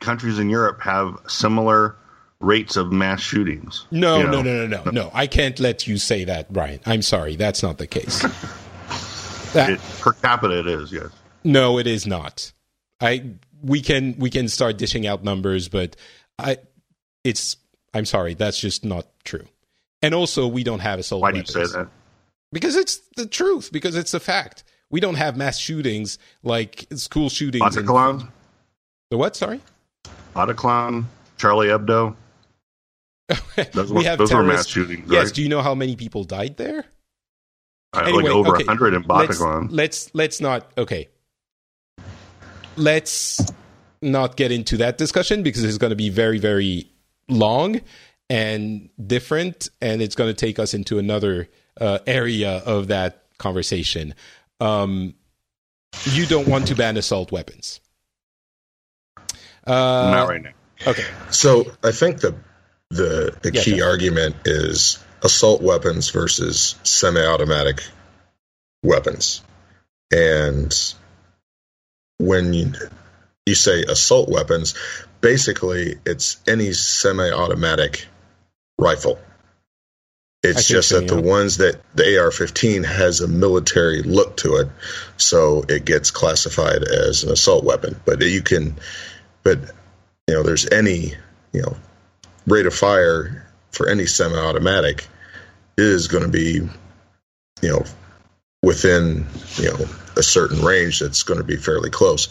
countries in Europe have similar rates of mass shootings. No, you know? No. I can't let you say that, Brian. I'm sorry, that's not the case. Per capita, it is, yes. No, it is not. We can start dishing out numbers, but I'm sorry, that's just not true. And also, we don't have assault weapons. Why do you say that? Because it's the truth, because it's a fact. We don't have mass shootings like school shootings. Bataclan? The what, sorry? Bataclan, Charlie Hebdo. Those were mass shootings, yes, right? Do you know how many people died there? Anyway, over 100 in Bataclan. Let's not get into that discussion, because it's going to be very, very... long and different, and it's going to take us into another area of that conversation. You don't want to ban assault weapons. Not right now. Okay. So I think the key argument is assault weapons versus semi-automatic weapons. And when you say assault weapons, basically, it's any semi-automatic rifle. It's just that the ones that the AR-15 has a military look to it, so it gets classified as an assault weapon. But you can, but you know, there's any, you know, rate of fire for any semi-automatic is going to be, you know, within, you know, a certain range that's going to be fairly close.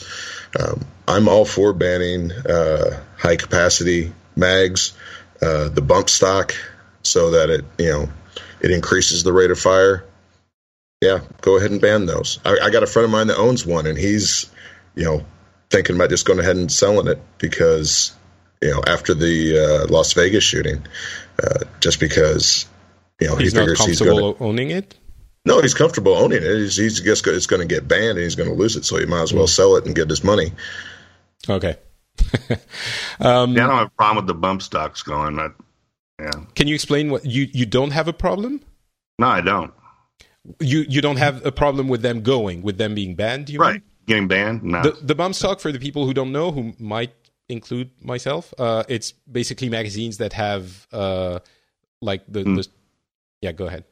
I'm all for banning high-capacity mags, the bump stock, so that it, you know, it increases the rate of fire. Yeah, go ahead and ban those. I got a friend of mine that owns one, and he's, you know, thinking about just going ahead and selling it because, you know, after the Las Vegas shooting, just because, you know, he's he figures not comfortable he's going to, owning it. No, he's comfortable owning it. He's just it's going to get banned, and he's going to lose it. So he might as well sell it and get his money. Okay. Yeah, I don't have a problem with the bump stocks going. Yeah. Can you explain what you don't have a problem? No, I don't. You don't have a problem with them going, with them being banned, do you mean? Getting banned? No. The bump stock, for the people who don't know, who might include myself, it's basically magazines that have like the, the yeah, go ahead.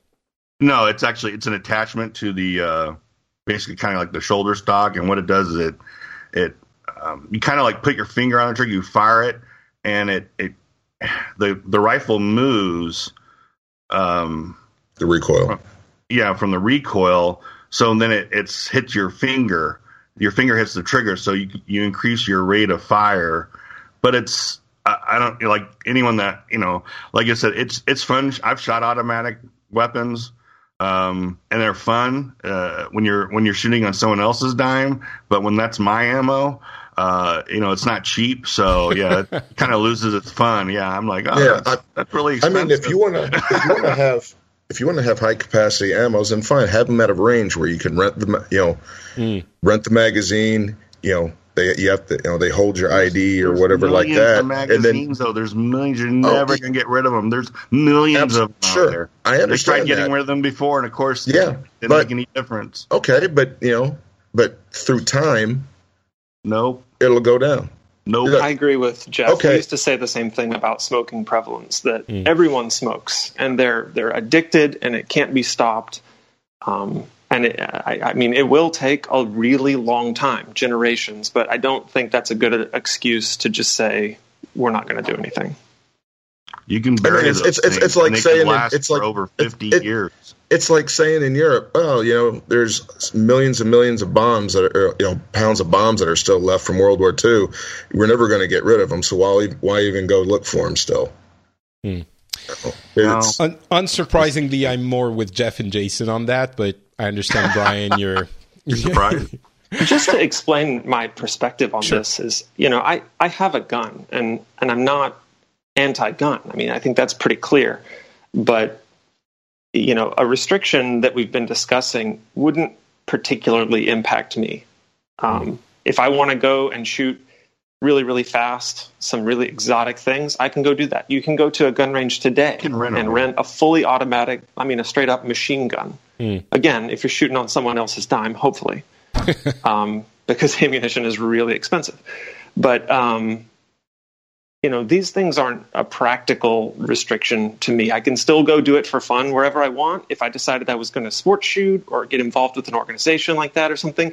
No, it's actually an attachment to the basically kind of like the shoulder stock, and what it does is it you kind of like put your finger on the trigger, you fire it, and the rifle moves the recoil from the recoil, so then it's hits your finger hits the trigger, so you increase your rate of fire. But it's I don't like anyone that, you know, like I said, it's fun. I've shot automatic weapons and they're fun when you're shooting on someone else's dime, but when that's my ammo, you know, it's not cheap, so yeah, it kind of loses its fun. Yeah, I'm like, oh, yeah, that's really expensive. I mean, if you want to have high capacity ammos, then fine, have them at a range where you can rent the, you know, rent the magazine. You know, you have to, you know, they hold your ID or whatever like that. Of magazines, and then, though, there's millions. You're never gonna get rid of them. There's millions of them. Sure, out there. I understand. They tried getting rid of them before, and of course, yeah, didn't make any difference. Okay, but you know, but through time. Nope. It'll go down. Nope. I agree with Jeff. Okay. He used to say the same thing about smoking prevalence, that everyone smokes, and they're addicted, and it can't be stopped. And I mean, it will take a really long time, generations, but I don't think that's a good excuse to just say, we're not going to do anything. You can bury it's like saying it's like over 50 years. It's like saying in Europe, well, you know, there's millions and millions of bombs that are, you know, pounds of bombs that are still left from World War II. We're never going to get rid of them, so why even go look for them still? Unsurprisingly, I'm more with Jeff and Jason on that, but I understand, Brian, you're surprised. Just to explain my perspective on this is, you know, I have a gun, and I'm not anti-gun. I mean, I think that's pretty clear, but you know, a restriction that we've been discussing wouldn't particularly impact me. If I want to go and shoot really, really fast, some really exotic things, I can go do that. You can go to a gun range today and rent a fully automatic, I mean, a straight up machine gun. Again, if you're shooting on someone else's dime, hopefully, because ammunition is really expensive. But, you know, these things aren't a practical restriction to me. I can still go do it for fun wherever I want. If I decided I was going to sports shoot or get involved with an organization like that or something,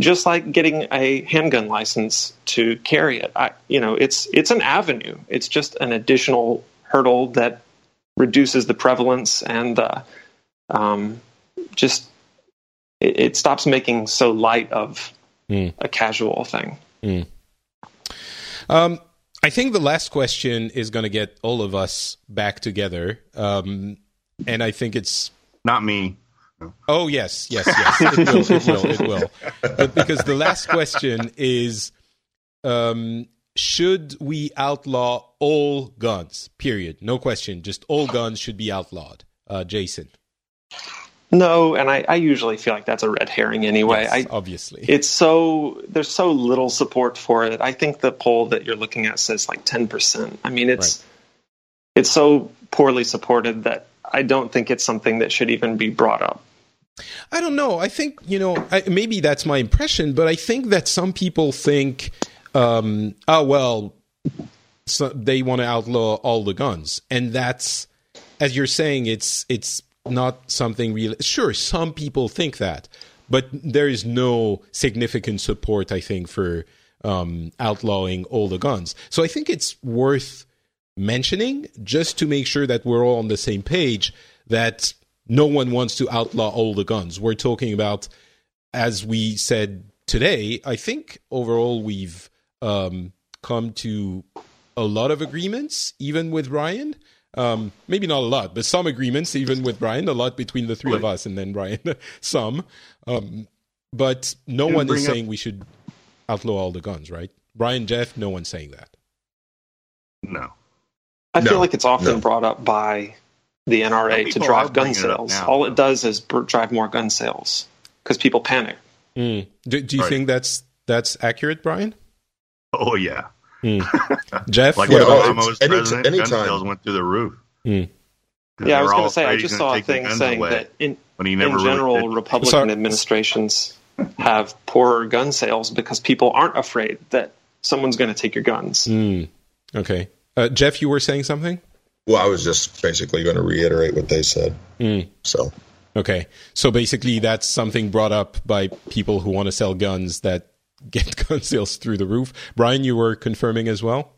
just like getting a handgun license to carry it. You know, it's an avenue. It's just an additional hurdle that reduces the prevalence and the, just it stops making so light of a casual thing. I think the last question is going to get all of us back together, and I think it's... Not me. No. Oh, yes. It will. But because the last question is, should we outlaw all guns, period? No question, just all guns should be outlawed. Jason? No, and I usually feel like that's a red herring anyway. Yes, obviously. There's so little support for it. I think the poll that you're looking at says like 10%. I mean, it's so poorly supported that I don't think it's something that should even be brought up. I don't know. I think, you know, maybe that's my impression, but I think that some people think, they want to outlaw all the guns. And that's as you're saying, it's not something real. Sure, some people think that, but there is no significant support, I think, for outlawing all the guns. So I think it's worth mentioning, just to make sure that we're all on the same page, that no one wants to outlaw all the guns. We're talking about, as we said today, I think overall we've come to a lot of agreements, even with Brian. Maybe not a lot, but some agreements, even with Brian, a lot between the three of us and then Brian, some. But no one is saying we should outlaw all the guns, right? Brian, Jeff, no one's saying that. No. I feel like it's often brought up by the NRA to drive gun sales. All it does is drive more gun sales because people panic. Mm. Do you think that's accurate, Brian? Oh, yeah. Mm. Jeff? Like when Obama was president, gun sales went through the roof. Mm. Yeah, I was going to say, I just saw a thing saying that in general, really Republican administrations have poorer gun sales because people aren't afraid that someone's going to take your guns. Mm. Okay. Jeff, you were saying something? Well, I was just basically going to reiterate what they said. Mm. So, okay. So basically that's something brought up by people who want to sell guns that get gun sales through the roof. Brian, you were confirming as well?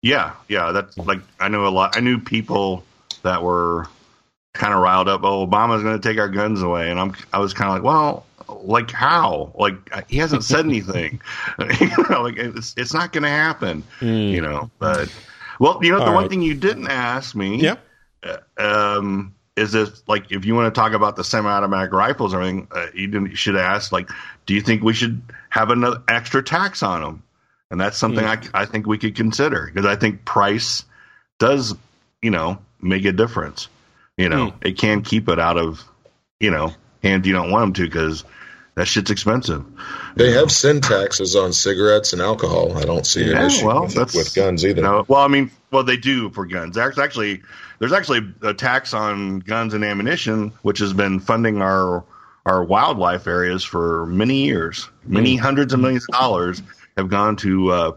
Yeah. That's like, I knew people that were kind of riled up. Oh, Obama's going to take our guns away. And I was kind of like, well, like how? Like he hasn't said anything. Like it's not going to happen. Mm. But the one thing you didn't ask me is this, like, if you want to talk about the semi-automatic rifles or anything, you should ask, like, do you think we should have another extra tax on them? And that's something I think we could consider, because I think price does, make a difference. It can keep it out of, and you don't want them to, because that shit's expensive. They have sin taxes on cigarettes and alcohol. I don't see an issue with guns either. They do for guns. There's actually a tax on guns and ammunition, which has been funding our wildlife areas for many years. Many hundreds of millions of dollars have gone to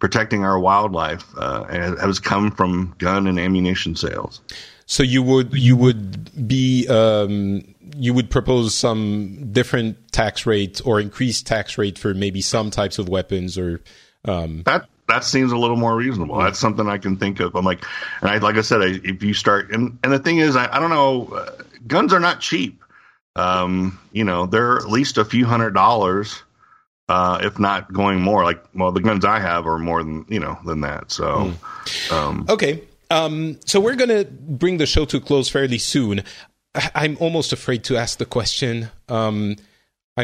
protecting our wildlife, and it has come from gun and ammunition sales. So you would propose some different tax rate or increased tax rate for maybe some types of weapons, or that seems a little more reasonable. Mm-hmm. That's something I can think of. I'm like, and if you start, and the thing is, I don't know, guns are not cheap. They're at least a few $100s, if not going more. Like, well, the guns I have are more than, than that. So, okay. So we're going to bring the show to a close fairly soon. I'm almost afraid to ask the question. I'm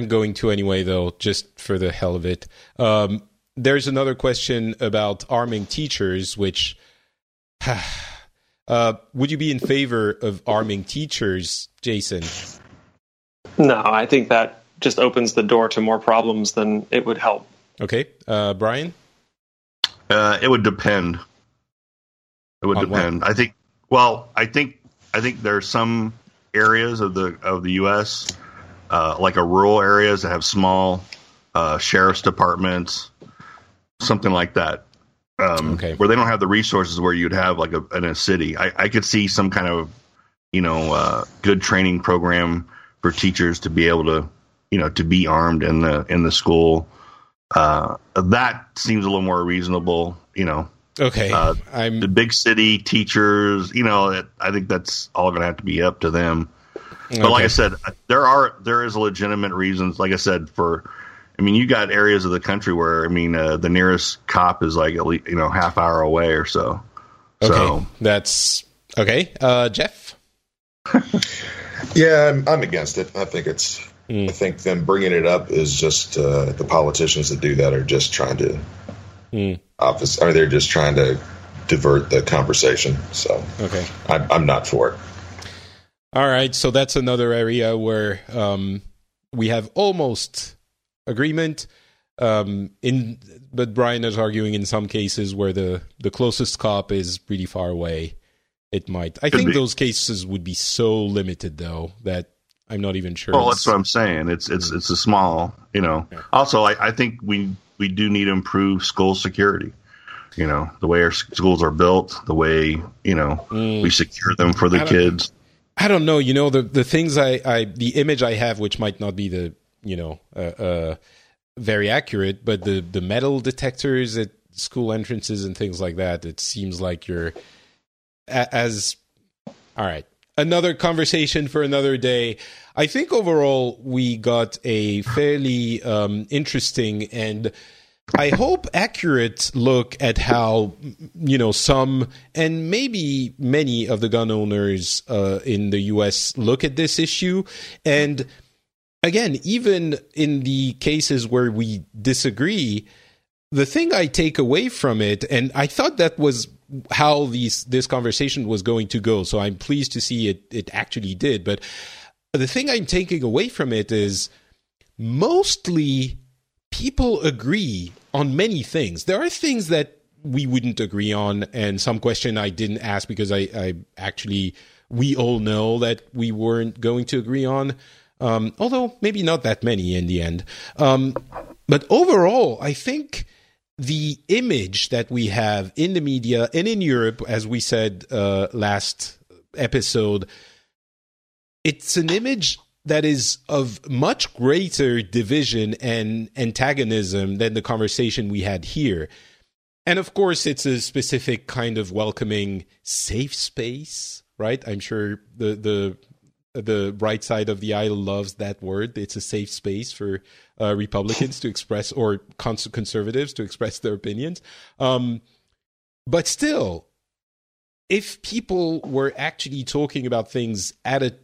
going to anyway, though, just for the hell of it. There's another question about arming teachers, which would you be in favor of arming teachers, Jason? No, I think that just opens the door to more problems than it would help. Okay. Brian? It would depend. It would depend. What? I think there are some areas of the U.S., like rural areas that have small sheriff's departments, something like that, where they don't have the resources where you'd have like in a city. I could see some kind of, good training program for teachers to be able to, to be armed in the school. That seems a little more reasonable, Okay. The big city teachers, I think that's all going to have to be up to them. But like I said, there is legitimate reasons. Like I said, you got areas of the country where, the nearest cop is like at least, half hour away or so. Okay. So that's okay. Jeff? Yeah, I'm against it. I think I think them bringing it up is just, the politicians that do that are just trying to, they're just trying to divert the conversation. So I'm not for it. All right. So that's another area where we have almost agreement. But Brian is arguing in some cases where the closest cop is pretty far away. It might. I think those cases would be so limited, though, that I'm not even sure. Well, that's what I'm saying. It's a small. Also, I think we do need to improve school security. you know, the way our schools are built, the way, you know, we secure them for the kids. I don't know. You know, the things the image I have, which might not be the, you know, very accurate, but the metal detectors at school entrances and things like that, it seems like you're all right. Another conversation for another day. I think overall we got a fairly interesting and I hope accurate look at how, you know, some and maybe many of the gun owners in the U.S. look at this issue. And again, even in the cases where we disagree, the thing I take away from it, and I thought that was how this conversation was going to go, so I'm pleased to see it actually did. But the thing I'm taking away from it is mostly people agree on many things. There are things that we wouldn't agree on, and some question I didn't ask because I actually, we all know that we weren't going to agree on, although maybe not that many in the end. But overall, I think the image that we have in the media and in Europe, as we said last episode, it's an image that is of much greater division and antagonism than the conversation we had here. And of course, it's a specific kind of welcoming safe space, right? I'm sure the right side of the aisle loves that word. It's a safe space for Republicans to express, or conservatives to express their opinions. But still, if people were actually talking about things at a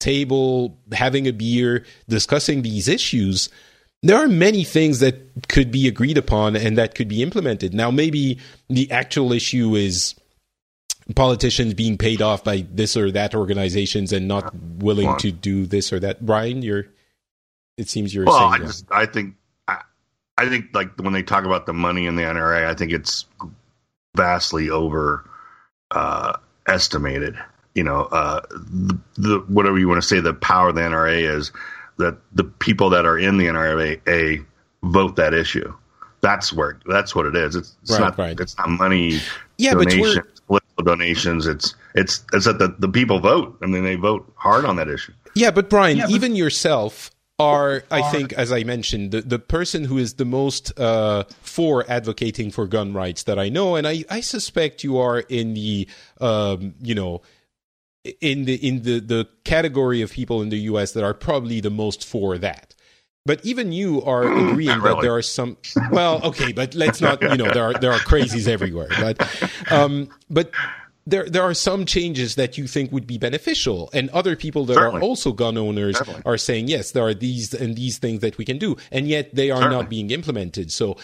table, having a beer, discussing these issues, there are many things that could be agreed upon and that could be implemented. Now, maybe the actual issue is politicians being paid off by this or that organizations and not willing to do this or that. Brian, it seems you're saying that. I think like when they talk about the money in the NRA, I think it's vastly overestimated. You know, the whatever you want to say, the power of the NRA is that the people that are in the NRA vote that issue. That's what it is. It's right, not right. It's not money. Yeah, donations. But political donations, it's that the people vote. I mean, they vote hard on that issue. Yeah, but Brian, even yourself are, I think, as I mentioned, the person who is the most for advocating for gun rights that I know, and I suspect you are in the you know, in the category of people in the US that are probably the most for that. But even you are agreeing that there are some. Well, okay, but let's not. You know, there are crazies everywhere. But there are some changes that you think would be beneficial, and other people that are also gun owners are saying yes, there are these and these things that we can do, and yet they are not being implemented. So,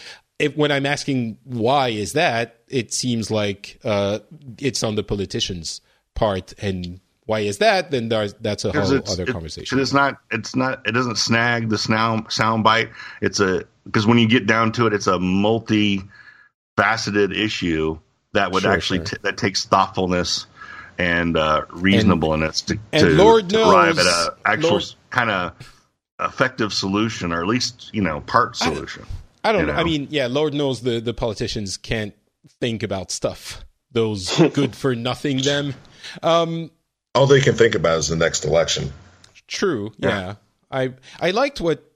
when I'm asking why is that, it seems like it's on the politicians' part, and why is that? Then that's a whole other conversation. It doesn't snag the sound bite. Because when you get down to it, it's a multi-faceted issue that would that takes thoughtfulness and reasonableness to arrive at an actual kind of effective solution, or at least, you know, part solution. I don't know. I mean, yeah, Lord knows the politicians can't think about stuff. Those good for nothing them. All they can think about is the next election. True. Yeah. I liked what.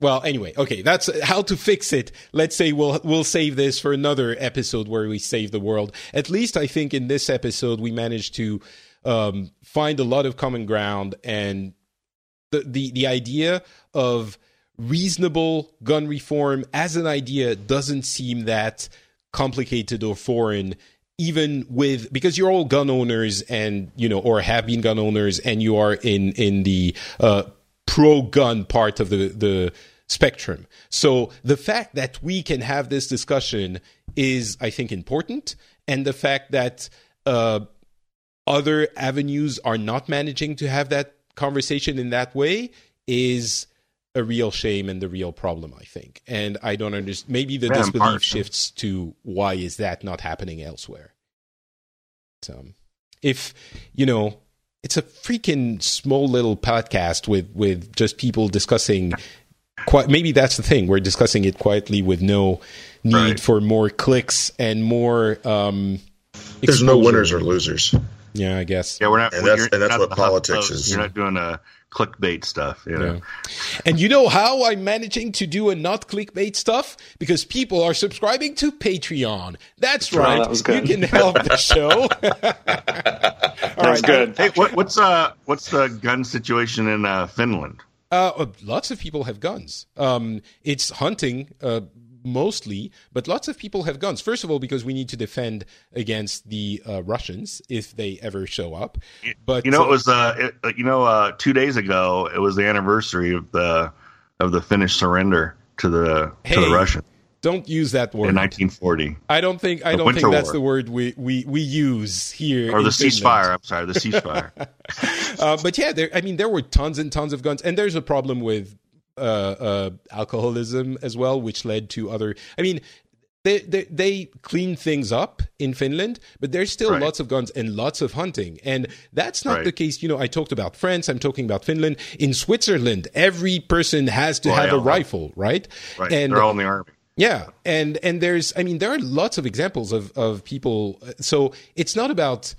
Well, anyway, okay. That's how to fix it. Let's say we'll save this for another episode where we save the world. At least I think in this episode we managed to find a lot of common ground, and the idea of reasonable gun reform as an idea doesn't seem that complicated or foreign. Even with, because you're all gun owners and, you know, or have been gun owners, and you are in the pro-gun part of the spectrum. So the fact that we can have this discussion is, I think, important. And the fact that other avenues are not managing to have that conversation in that way is a real shame and the real problem, I think. And I don't understand. Maybe the disbelief shifts to why is that not happening elsewhere? If, you know, it's a freaking small little podcast with just people discussing Maybe that's the thing. We're discussing it quietly with no need for more clicks and more. There's no winners or losers. Yeah, I guess. Yeah, we're not. And that's what politics is. You're not doing a clickbait stuff, you know. Yeah. And you know how I'm managing to do a not clickbait stuff? Because people are subscribing to Patreon. That's right. That was good. You can help the show. All right. Good. Hey, what's the gun situation in Finland? Lots of people have guns. It's hunting mostly, but lots of people have guns. First of all, because we need to defend against the Russians if they ever show up. But you know, it was 2 days ago. It was the anniversary of the Finnish surrender to the Russians. Don't use that word. In 1940. I don't think that's the word we use here. Or the ceasefire. I'm sorry, the ceasefire. But yeah, there were tons and tons of guns. And there's a problem with alcoholism as well, which led to other... I mean, they clean things up in Finland, but there's still lots of guns and lots of hunting. And that's not the case. You know, I talked about France. I'm talking about Finland. In Switzerland, every person has to have a rifle, right? Right. And they're all in the army. Yeah, and there are lots of examples of people. So it's not about,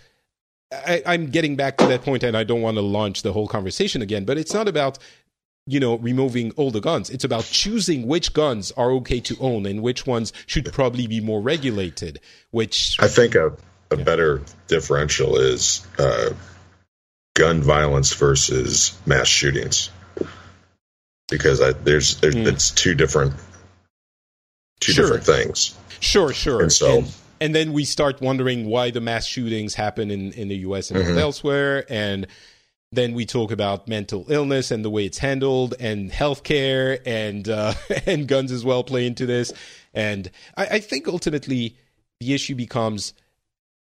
I'm getting back to that point, and I don't want to launch the whole conversation again, but it's not about, removing all the guns. It's about choosing which guns are okay to own and which ones should probably be more regulated, which... I think a better differential is gun violence versus mass shootings, because it's two different... different things. Sure. And so, and then we start wondering why the mass shootings happen in the U.S. and elsewhere, and then we talk about mental illness and the way it's handled, and healthcare, and guns as well play into this. And I think ultimately the issue becomes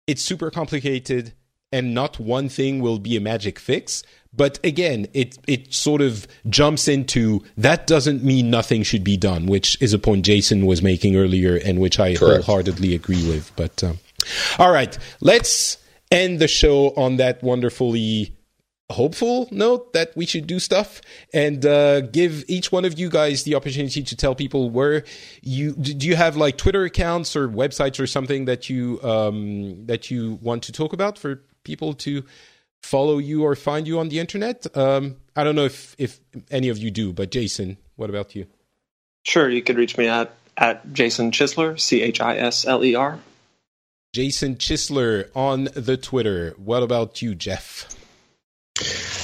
it's super complicated, and not one thing will be a magic fix. But again, it sort of jumps into that doesn't mean nothing should be done, which is a point Jason was making earlier and which I wholeheartedly agree with. But all right, let's end the show on that wonderfully hopeful note that we should do stuff, and give each one of you guys the opportunity to tell people where you do. You have like Twitter accounts or websites or something that you want to talk about for people to follow you or find you on the internet? I don't know if any of you do, but Jason, what about you? Sure, you can reach me at Jason Chisler, Chisler. Jason Chisler on the Twitter. What about you, Jeff?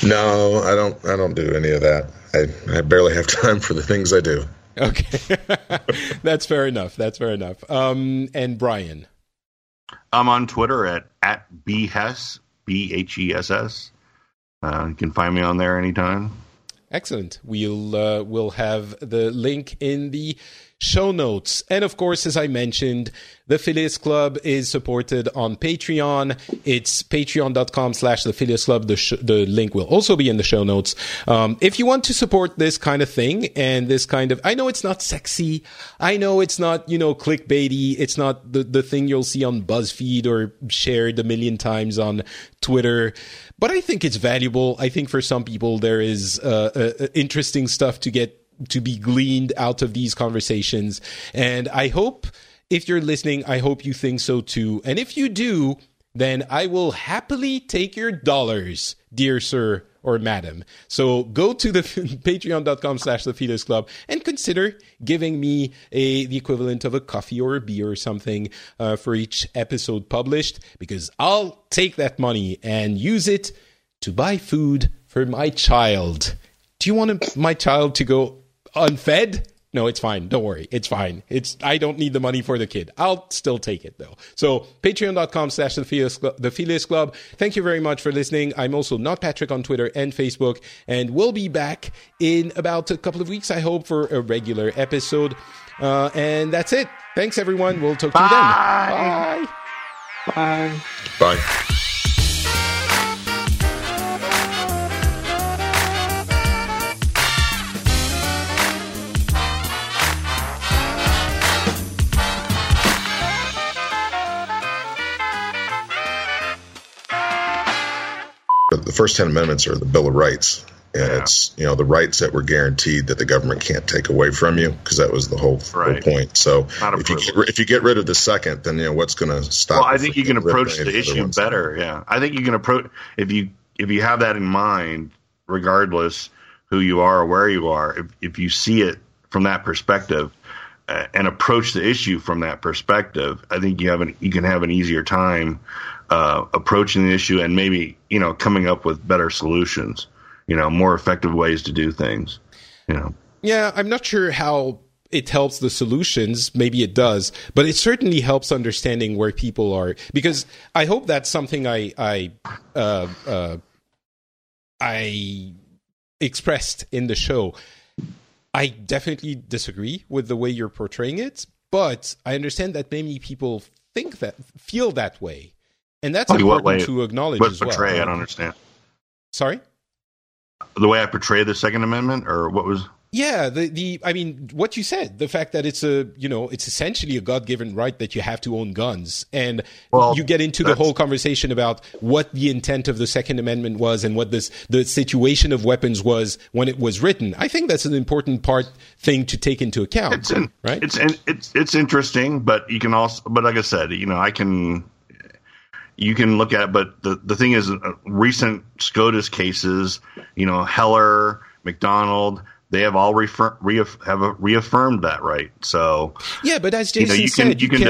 No, I don't do any of that. I barely have time for the things I do. Okay. That's fair enough. And Brian? I'm on Twitter at BHess. BHESS. You can find me on there anytime. Excellent. We'll have the link in the show notes. And of course, as I mentioned, the Phileas Club is supported on Patreon. It's patreon.com/the Phileas Club. The link will also be in the show notes. If you want to support this kind of thing and this kind of, I know it's not sexy. I know it's not, clickbaity. It's not the thing you'll see on BuzzFeed or shared a million times on Twitter. But I think it's valuable. I think for some people there is interesting stuff to be gleaned out of these conversations. And I hope, if you're listening, I hope you think so too. And if you do, then I will happily take your dollars, dear sir or madam. So go to the patreon.com/the Phileas Club and consider giving me the equivalent of a coffee or a beer or something for each episode published, because I'll take that money and use it to buy food for my child. Do you want my child to go unfed? No, it's fine. Don't worry. It's fine. I don't need the money for the kid. I'll still take it, though. So patreon.com/the Phileas Club. Thank you very much for listening. I'm also NotPatrick on Twitter and Facebook. And we'll be back in about a couple of weeks, I hope, for a regular episode. And that's it. Thanks, everyone. We'll talk to you then. Bye. Bye. Bye. The first 10 amendments are the Bill of Rights. And it's, you know, the rights that were guaranteed that the government can't take away from you, because that was the whole point. So if you get rid of the second, then, you know, what's going to stop? Well, I think you can approach the issue better. Yeah, I think you can approach if you have that in mind, regardless who you are or where you are. If you see it from that perspective and approach the issue from that perspective, I think you can have an easier time approaching the issue and maybe, you know, coming up with better solutions. You know, more effective ways to do things, you know. Yeah, I'm not sure how it helps the solutions. Maybe it does, but it certainly helps understanding where people are, because I hope that's something I expressed in the show. I definitely disagree with the way you're portraying it, but I understand that many people feel that way, and that's important to acknowledge as well. Portray, I don't understand. Sorry? The way I portray the Second Amendment, or what was? Yeah, I mean, what you said, the fact that it's it's essentially a God-given right that you have to own guns. And you get into the whole conversation about what the intent of the Second Amendment was and what the situation of weapons was when it was written. I think that's an important thing to take into account. Right? It's interesting, but you can also, but like I said, you know, you can look at it, but the thing is, recent SCOTUS cases, you know, Heller, McDonald, they have all reaffirmed that right. So yeah, but as Jason said, you can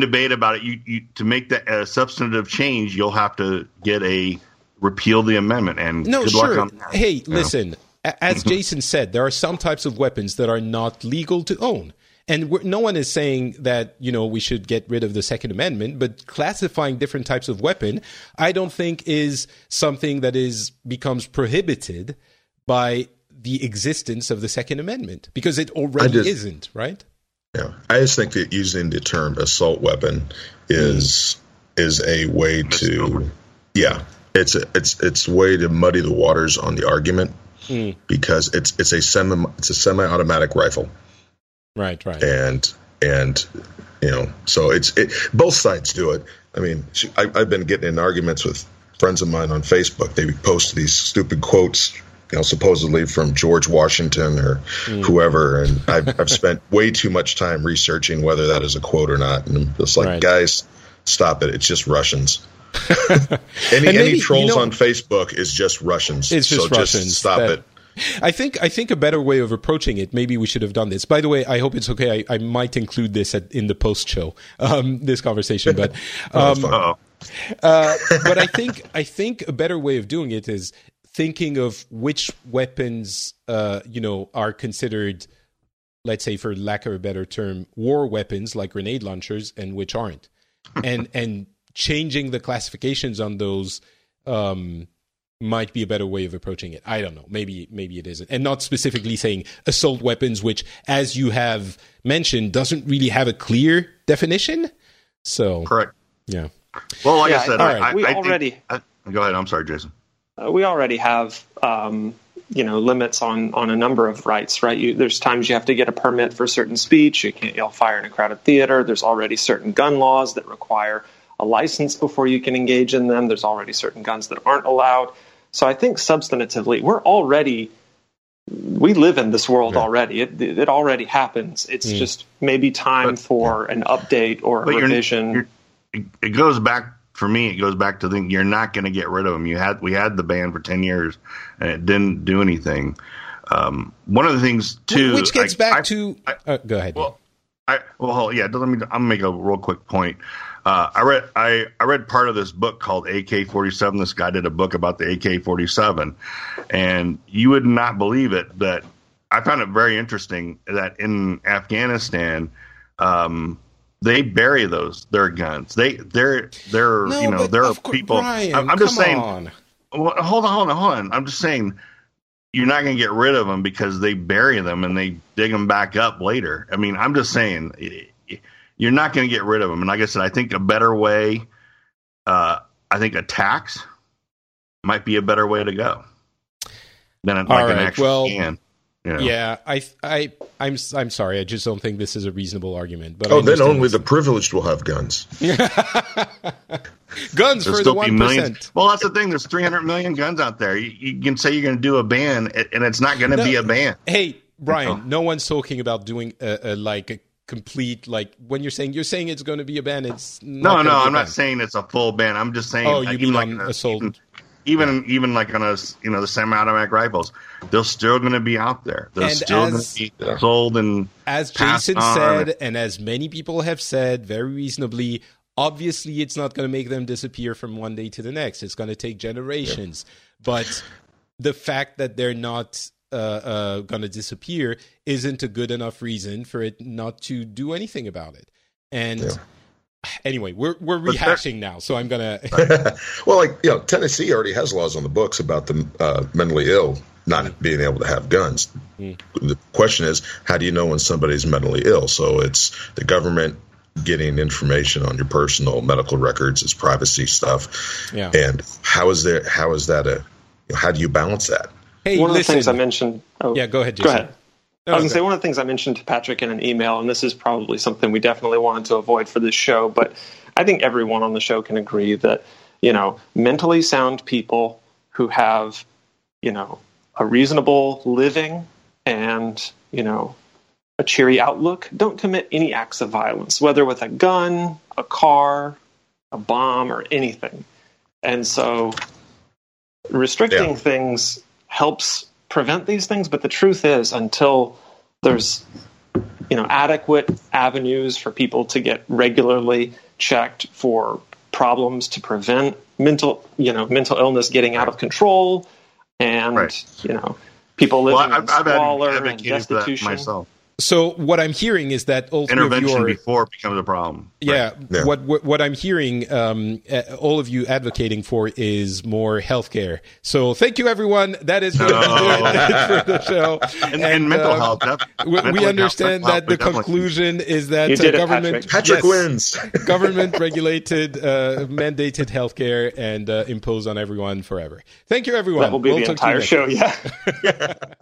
debate about it. You to make that a substantive change, you'll have to get a repeal the amendment. And no, good sure. Luck on that, hey, listen, know? As Jason said, there are some types of weapons that are not legal to own. And no one is saying that, you know, we should get rid of the Second Amendment, but classifying different types of weapon, I don't think is something that becomes prohibited by the existence of the Second Amendment, because it already isn't, right? Yeah, I just think that using the term assault weapon is a way to, it's a way to muddy the waters on the argument, because it's a semi-automatic rifle. Right. And you know, so both sides do it. I mean, I've been getting in arguments with friends of mine on Facebook. They post these stupid quotes, you know, supposedly from George Washington or whoever. And I've spent way too much time researching whether that is a quote or not. And I'm just like, guys, stop it. It's just Russians. Any trolls on Facebook is just Russians. It's just Russians. Just stop it. I think a better way of approaching it, maybe we should have done this. By the way, I hope it's okay. I might include this in the post show, this conversation. But but I think a better way of doing it is thinking of which weapons are considered, let's say, for lack of a better term, war weapons like grenade launchers, and which aren't, and changing the classifications on those. Might be a better way of approaching it. I don't know. Maybe it isn't. And not specifically saying assault weapons, which, as you have mentioned, doesn't really have a clear definition. So correct. Yeah. Well, like I said, go ahead. I'm sorry, Jason. We already have, limits on a number of rights, right? There's times you have to get a permit for certain speech. You can't yell fire in a crowded theater. There's already certain gun laws that require a license before you can engage in them. There's already certain guns that aren't allowed. So I think substantively, we live in this world already. It already happens. It's just maybe time for an update or a revision. It goes back, for me, to think you're not going to get rid of them. We had the ban for 10 years, and it didn't do anything. One of the things, too... Which gets go ahead. I'm going to make a real quick point. I read part of this book called AK-47. This guy did a book about the AK-47, and you would not believe it, that I found it very interesting that in Afghanistan, they bury their guns. There are people. Brian, I'm just saying. Well, hold on. I'm just saying, you're not going to get rid of them because they bury them and they dig them back up later. I mean, I'm just saying. You're not going to get rid of them. And like I said, I think a better way, a tax might be a better way to go than an actual ban. You know? Yeah, I'm sorry. I just don't think this is a reasonable argument. But then only the privileged will have guns. Guns for the 1%. Well, that's the thing. There's 300 million guns out there. You can say you're going to do a ban, and it's not going to be a ban. Hey, Brian, no one's talking about doing a complete, like, when you're saying it's going to be a ban. It's not I'm not saying it's a full ban. I'm just saying. Oh, you mean like assault? Even like on us, the semi-automatic rifles, they're still going to be out there. They're still going to be sold and as Jason said, and as many people have said, very reasonably. Obviously, it's not going to make them disappear from one day to the next. It's going to take generations. Yeah. But the fact that they're not going to disappear isn't a good enough reason for it not to do anything about it. And anyway, we're rehashing now, so I'm gonna. Well, Tennessee already has laws on the books about the mentally ill not being able to have guns. Mm. The question is, how do you know when somebody's mentally ill? So it's the government getting information on your personal medical records, it's privacy stuff, and how do you balance that? Hey, one of the things I mentioned. Oh, yeah, go ahead, Jason. Go ahead. I was going to say, one of the things I mentioned to Patrick in an email, and this is probably something we definitely wanted to avoid for this show, but I think everyone on the show can agree that, mentally sound people who have, a reasonable living and, a cheery outlook don't commit any acts of violence, whether with a gun, a car, a bomb, or anything. And so restricting things helps prevent these things, but the truth is, until there's adequate avenues for people to get regularly checked for problems to prevent mental illness getting out of control, and people living in squalor and destitution. Myself. So what I'm hearing is that all intervention three of you before it becomes a problem. Yeah, right. What I'm hearing all of you advocating for is more healthcare. So thank you, everyone. That is what I'm doing for the show. And mental health. We understand that the conclusion is that government wins. Government regulated, mandated healthcare and imposed on everyone forever. Thank you, everyone. That will be the entire show. Yeah.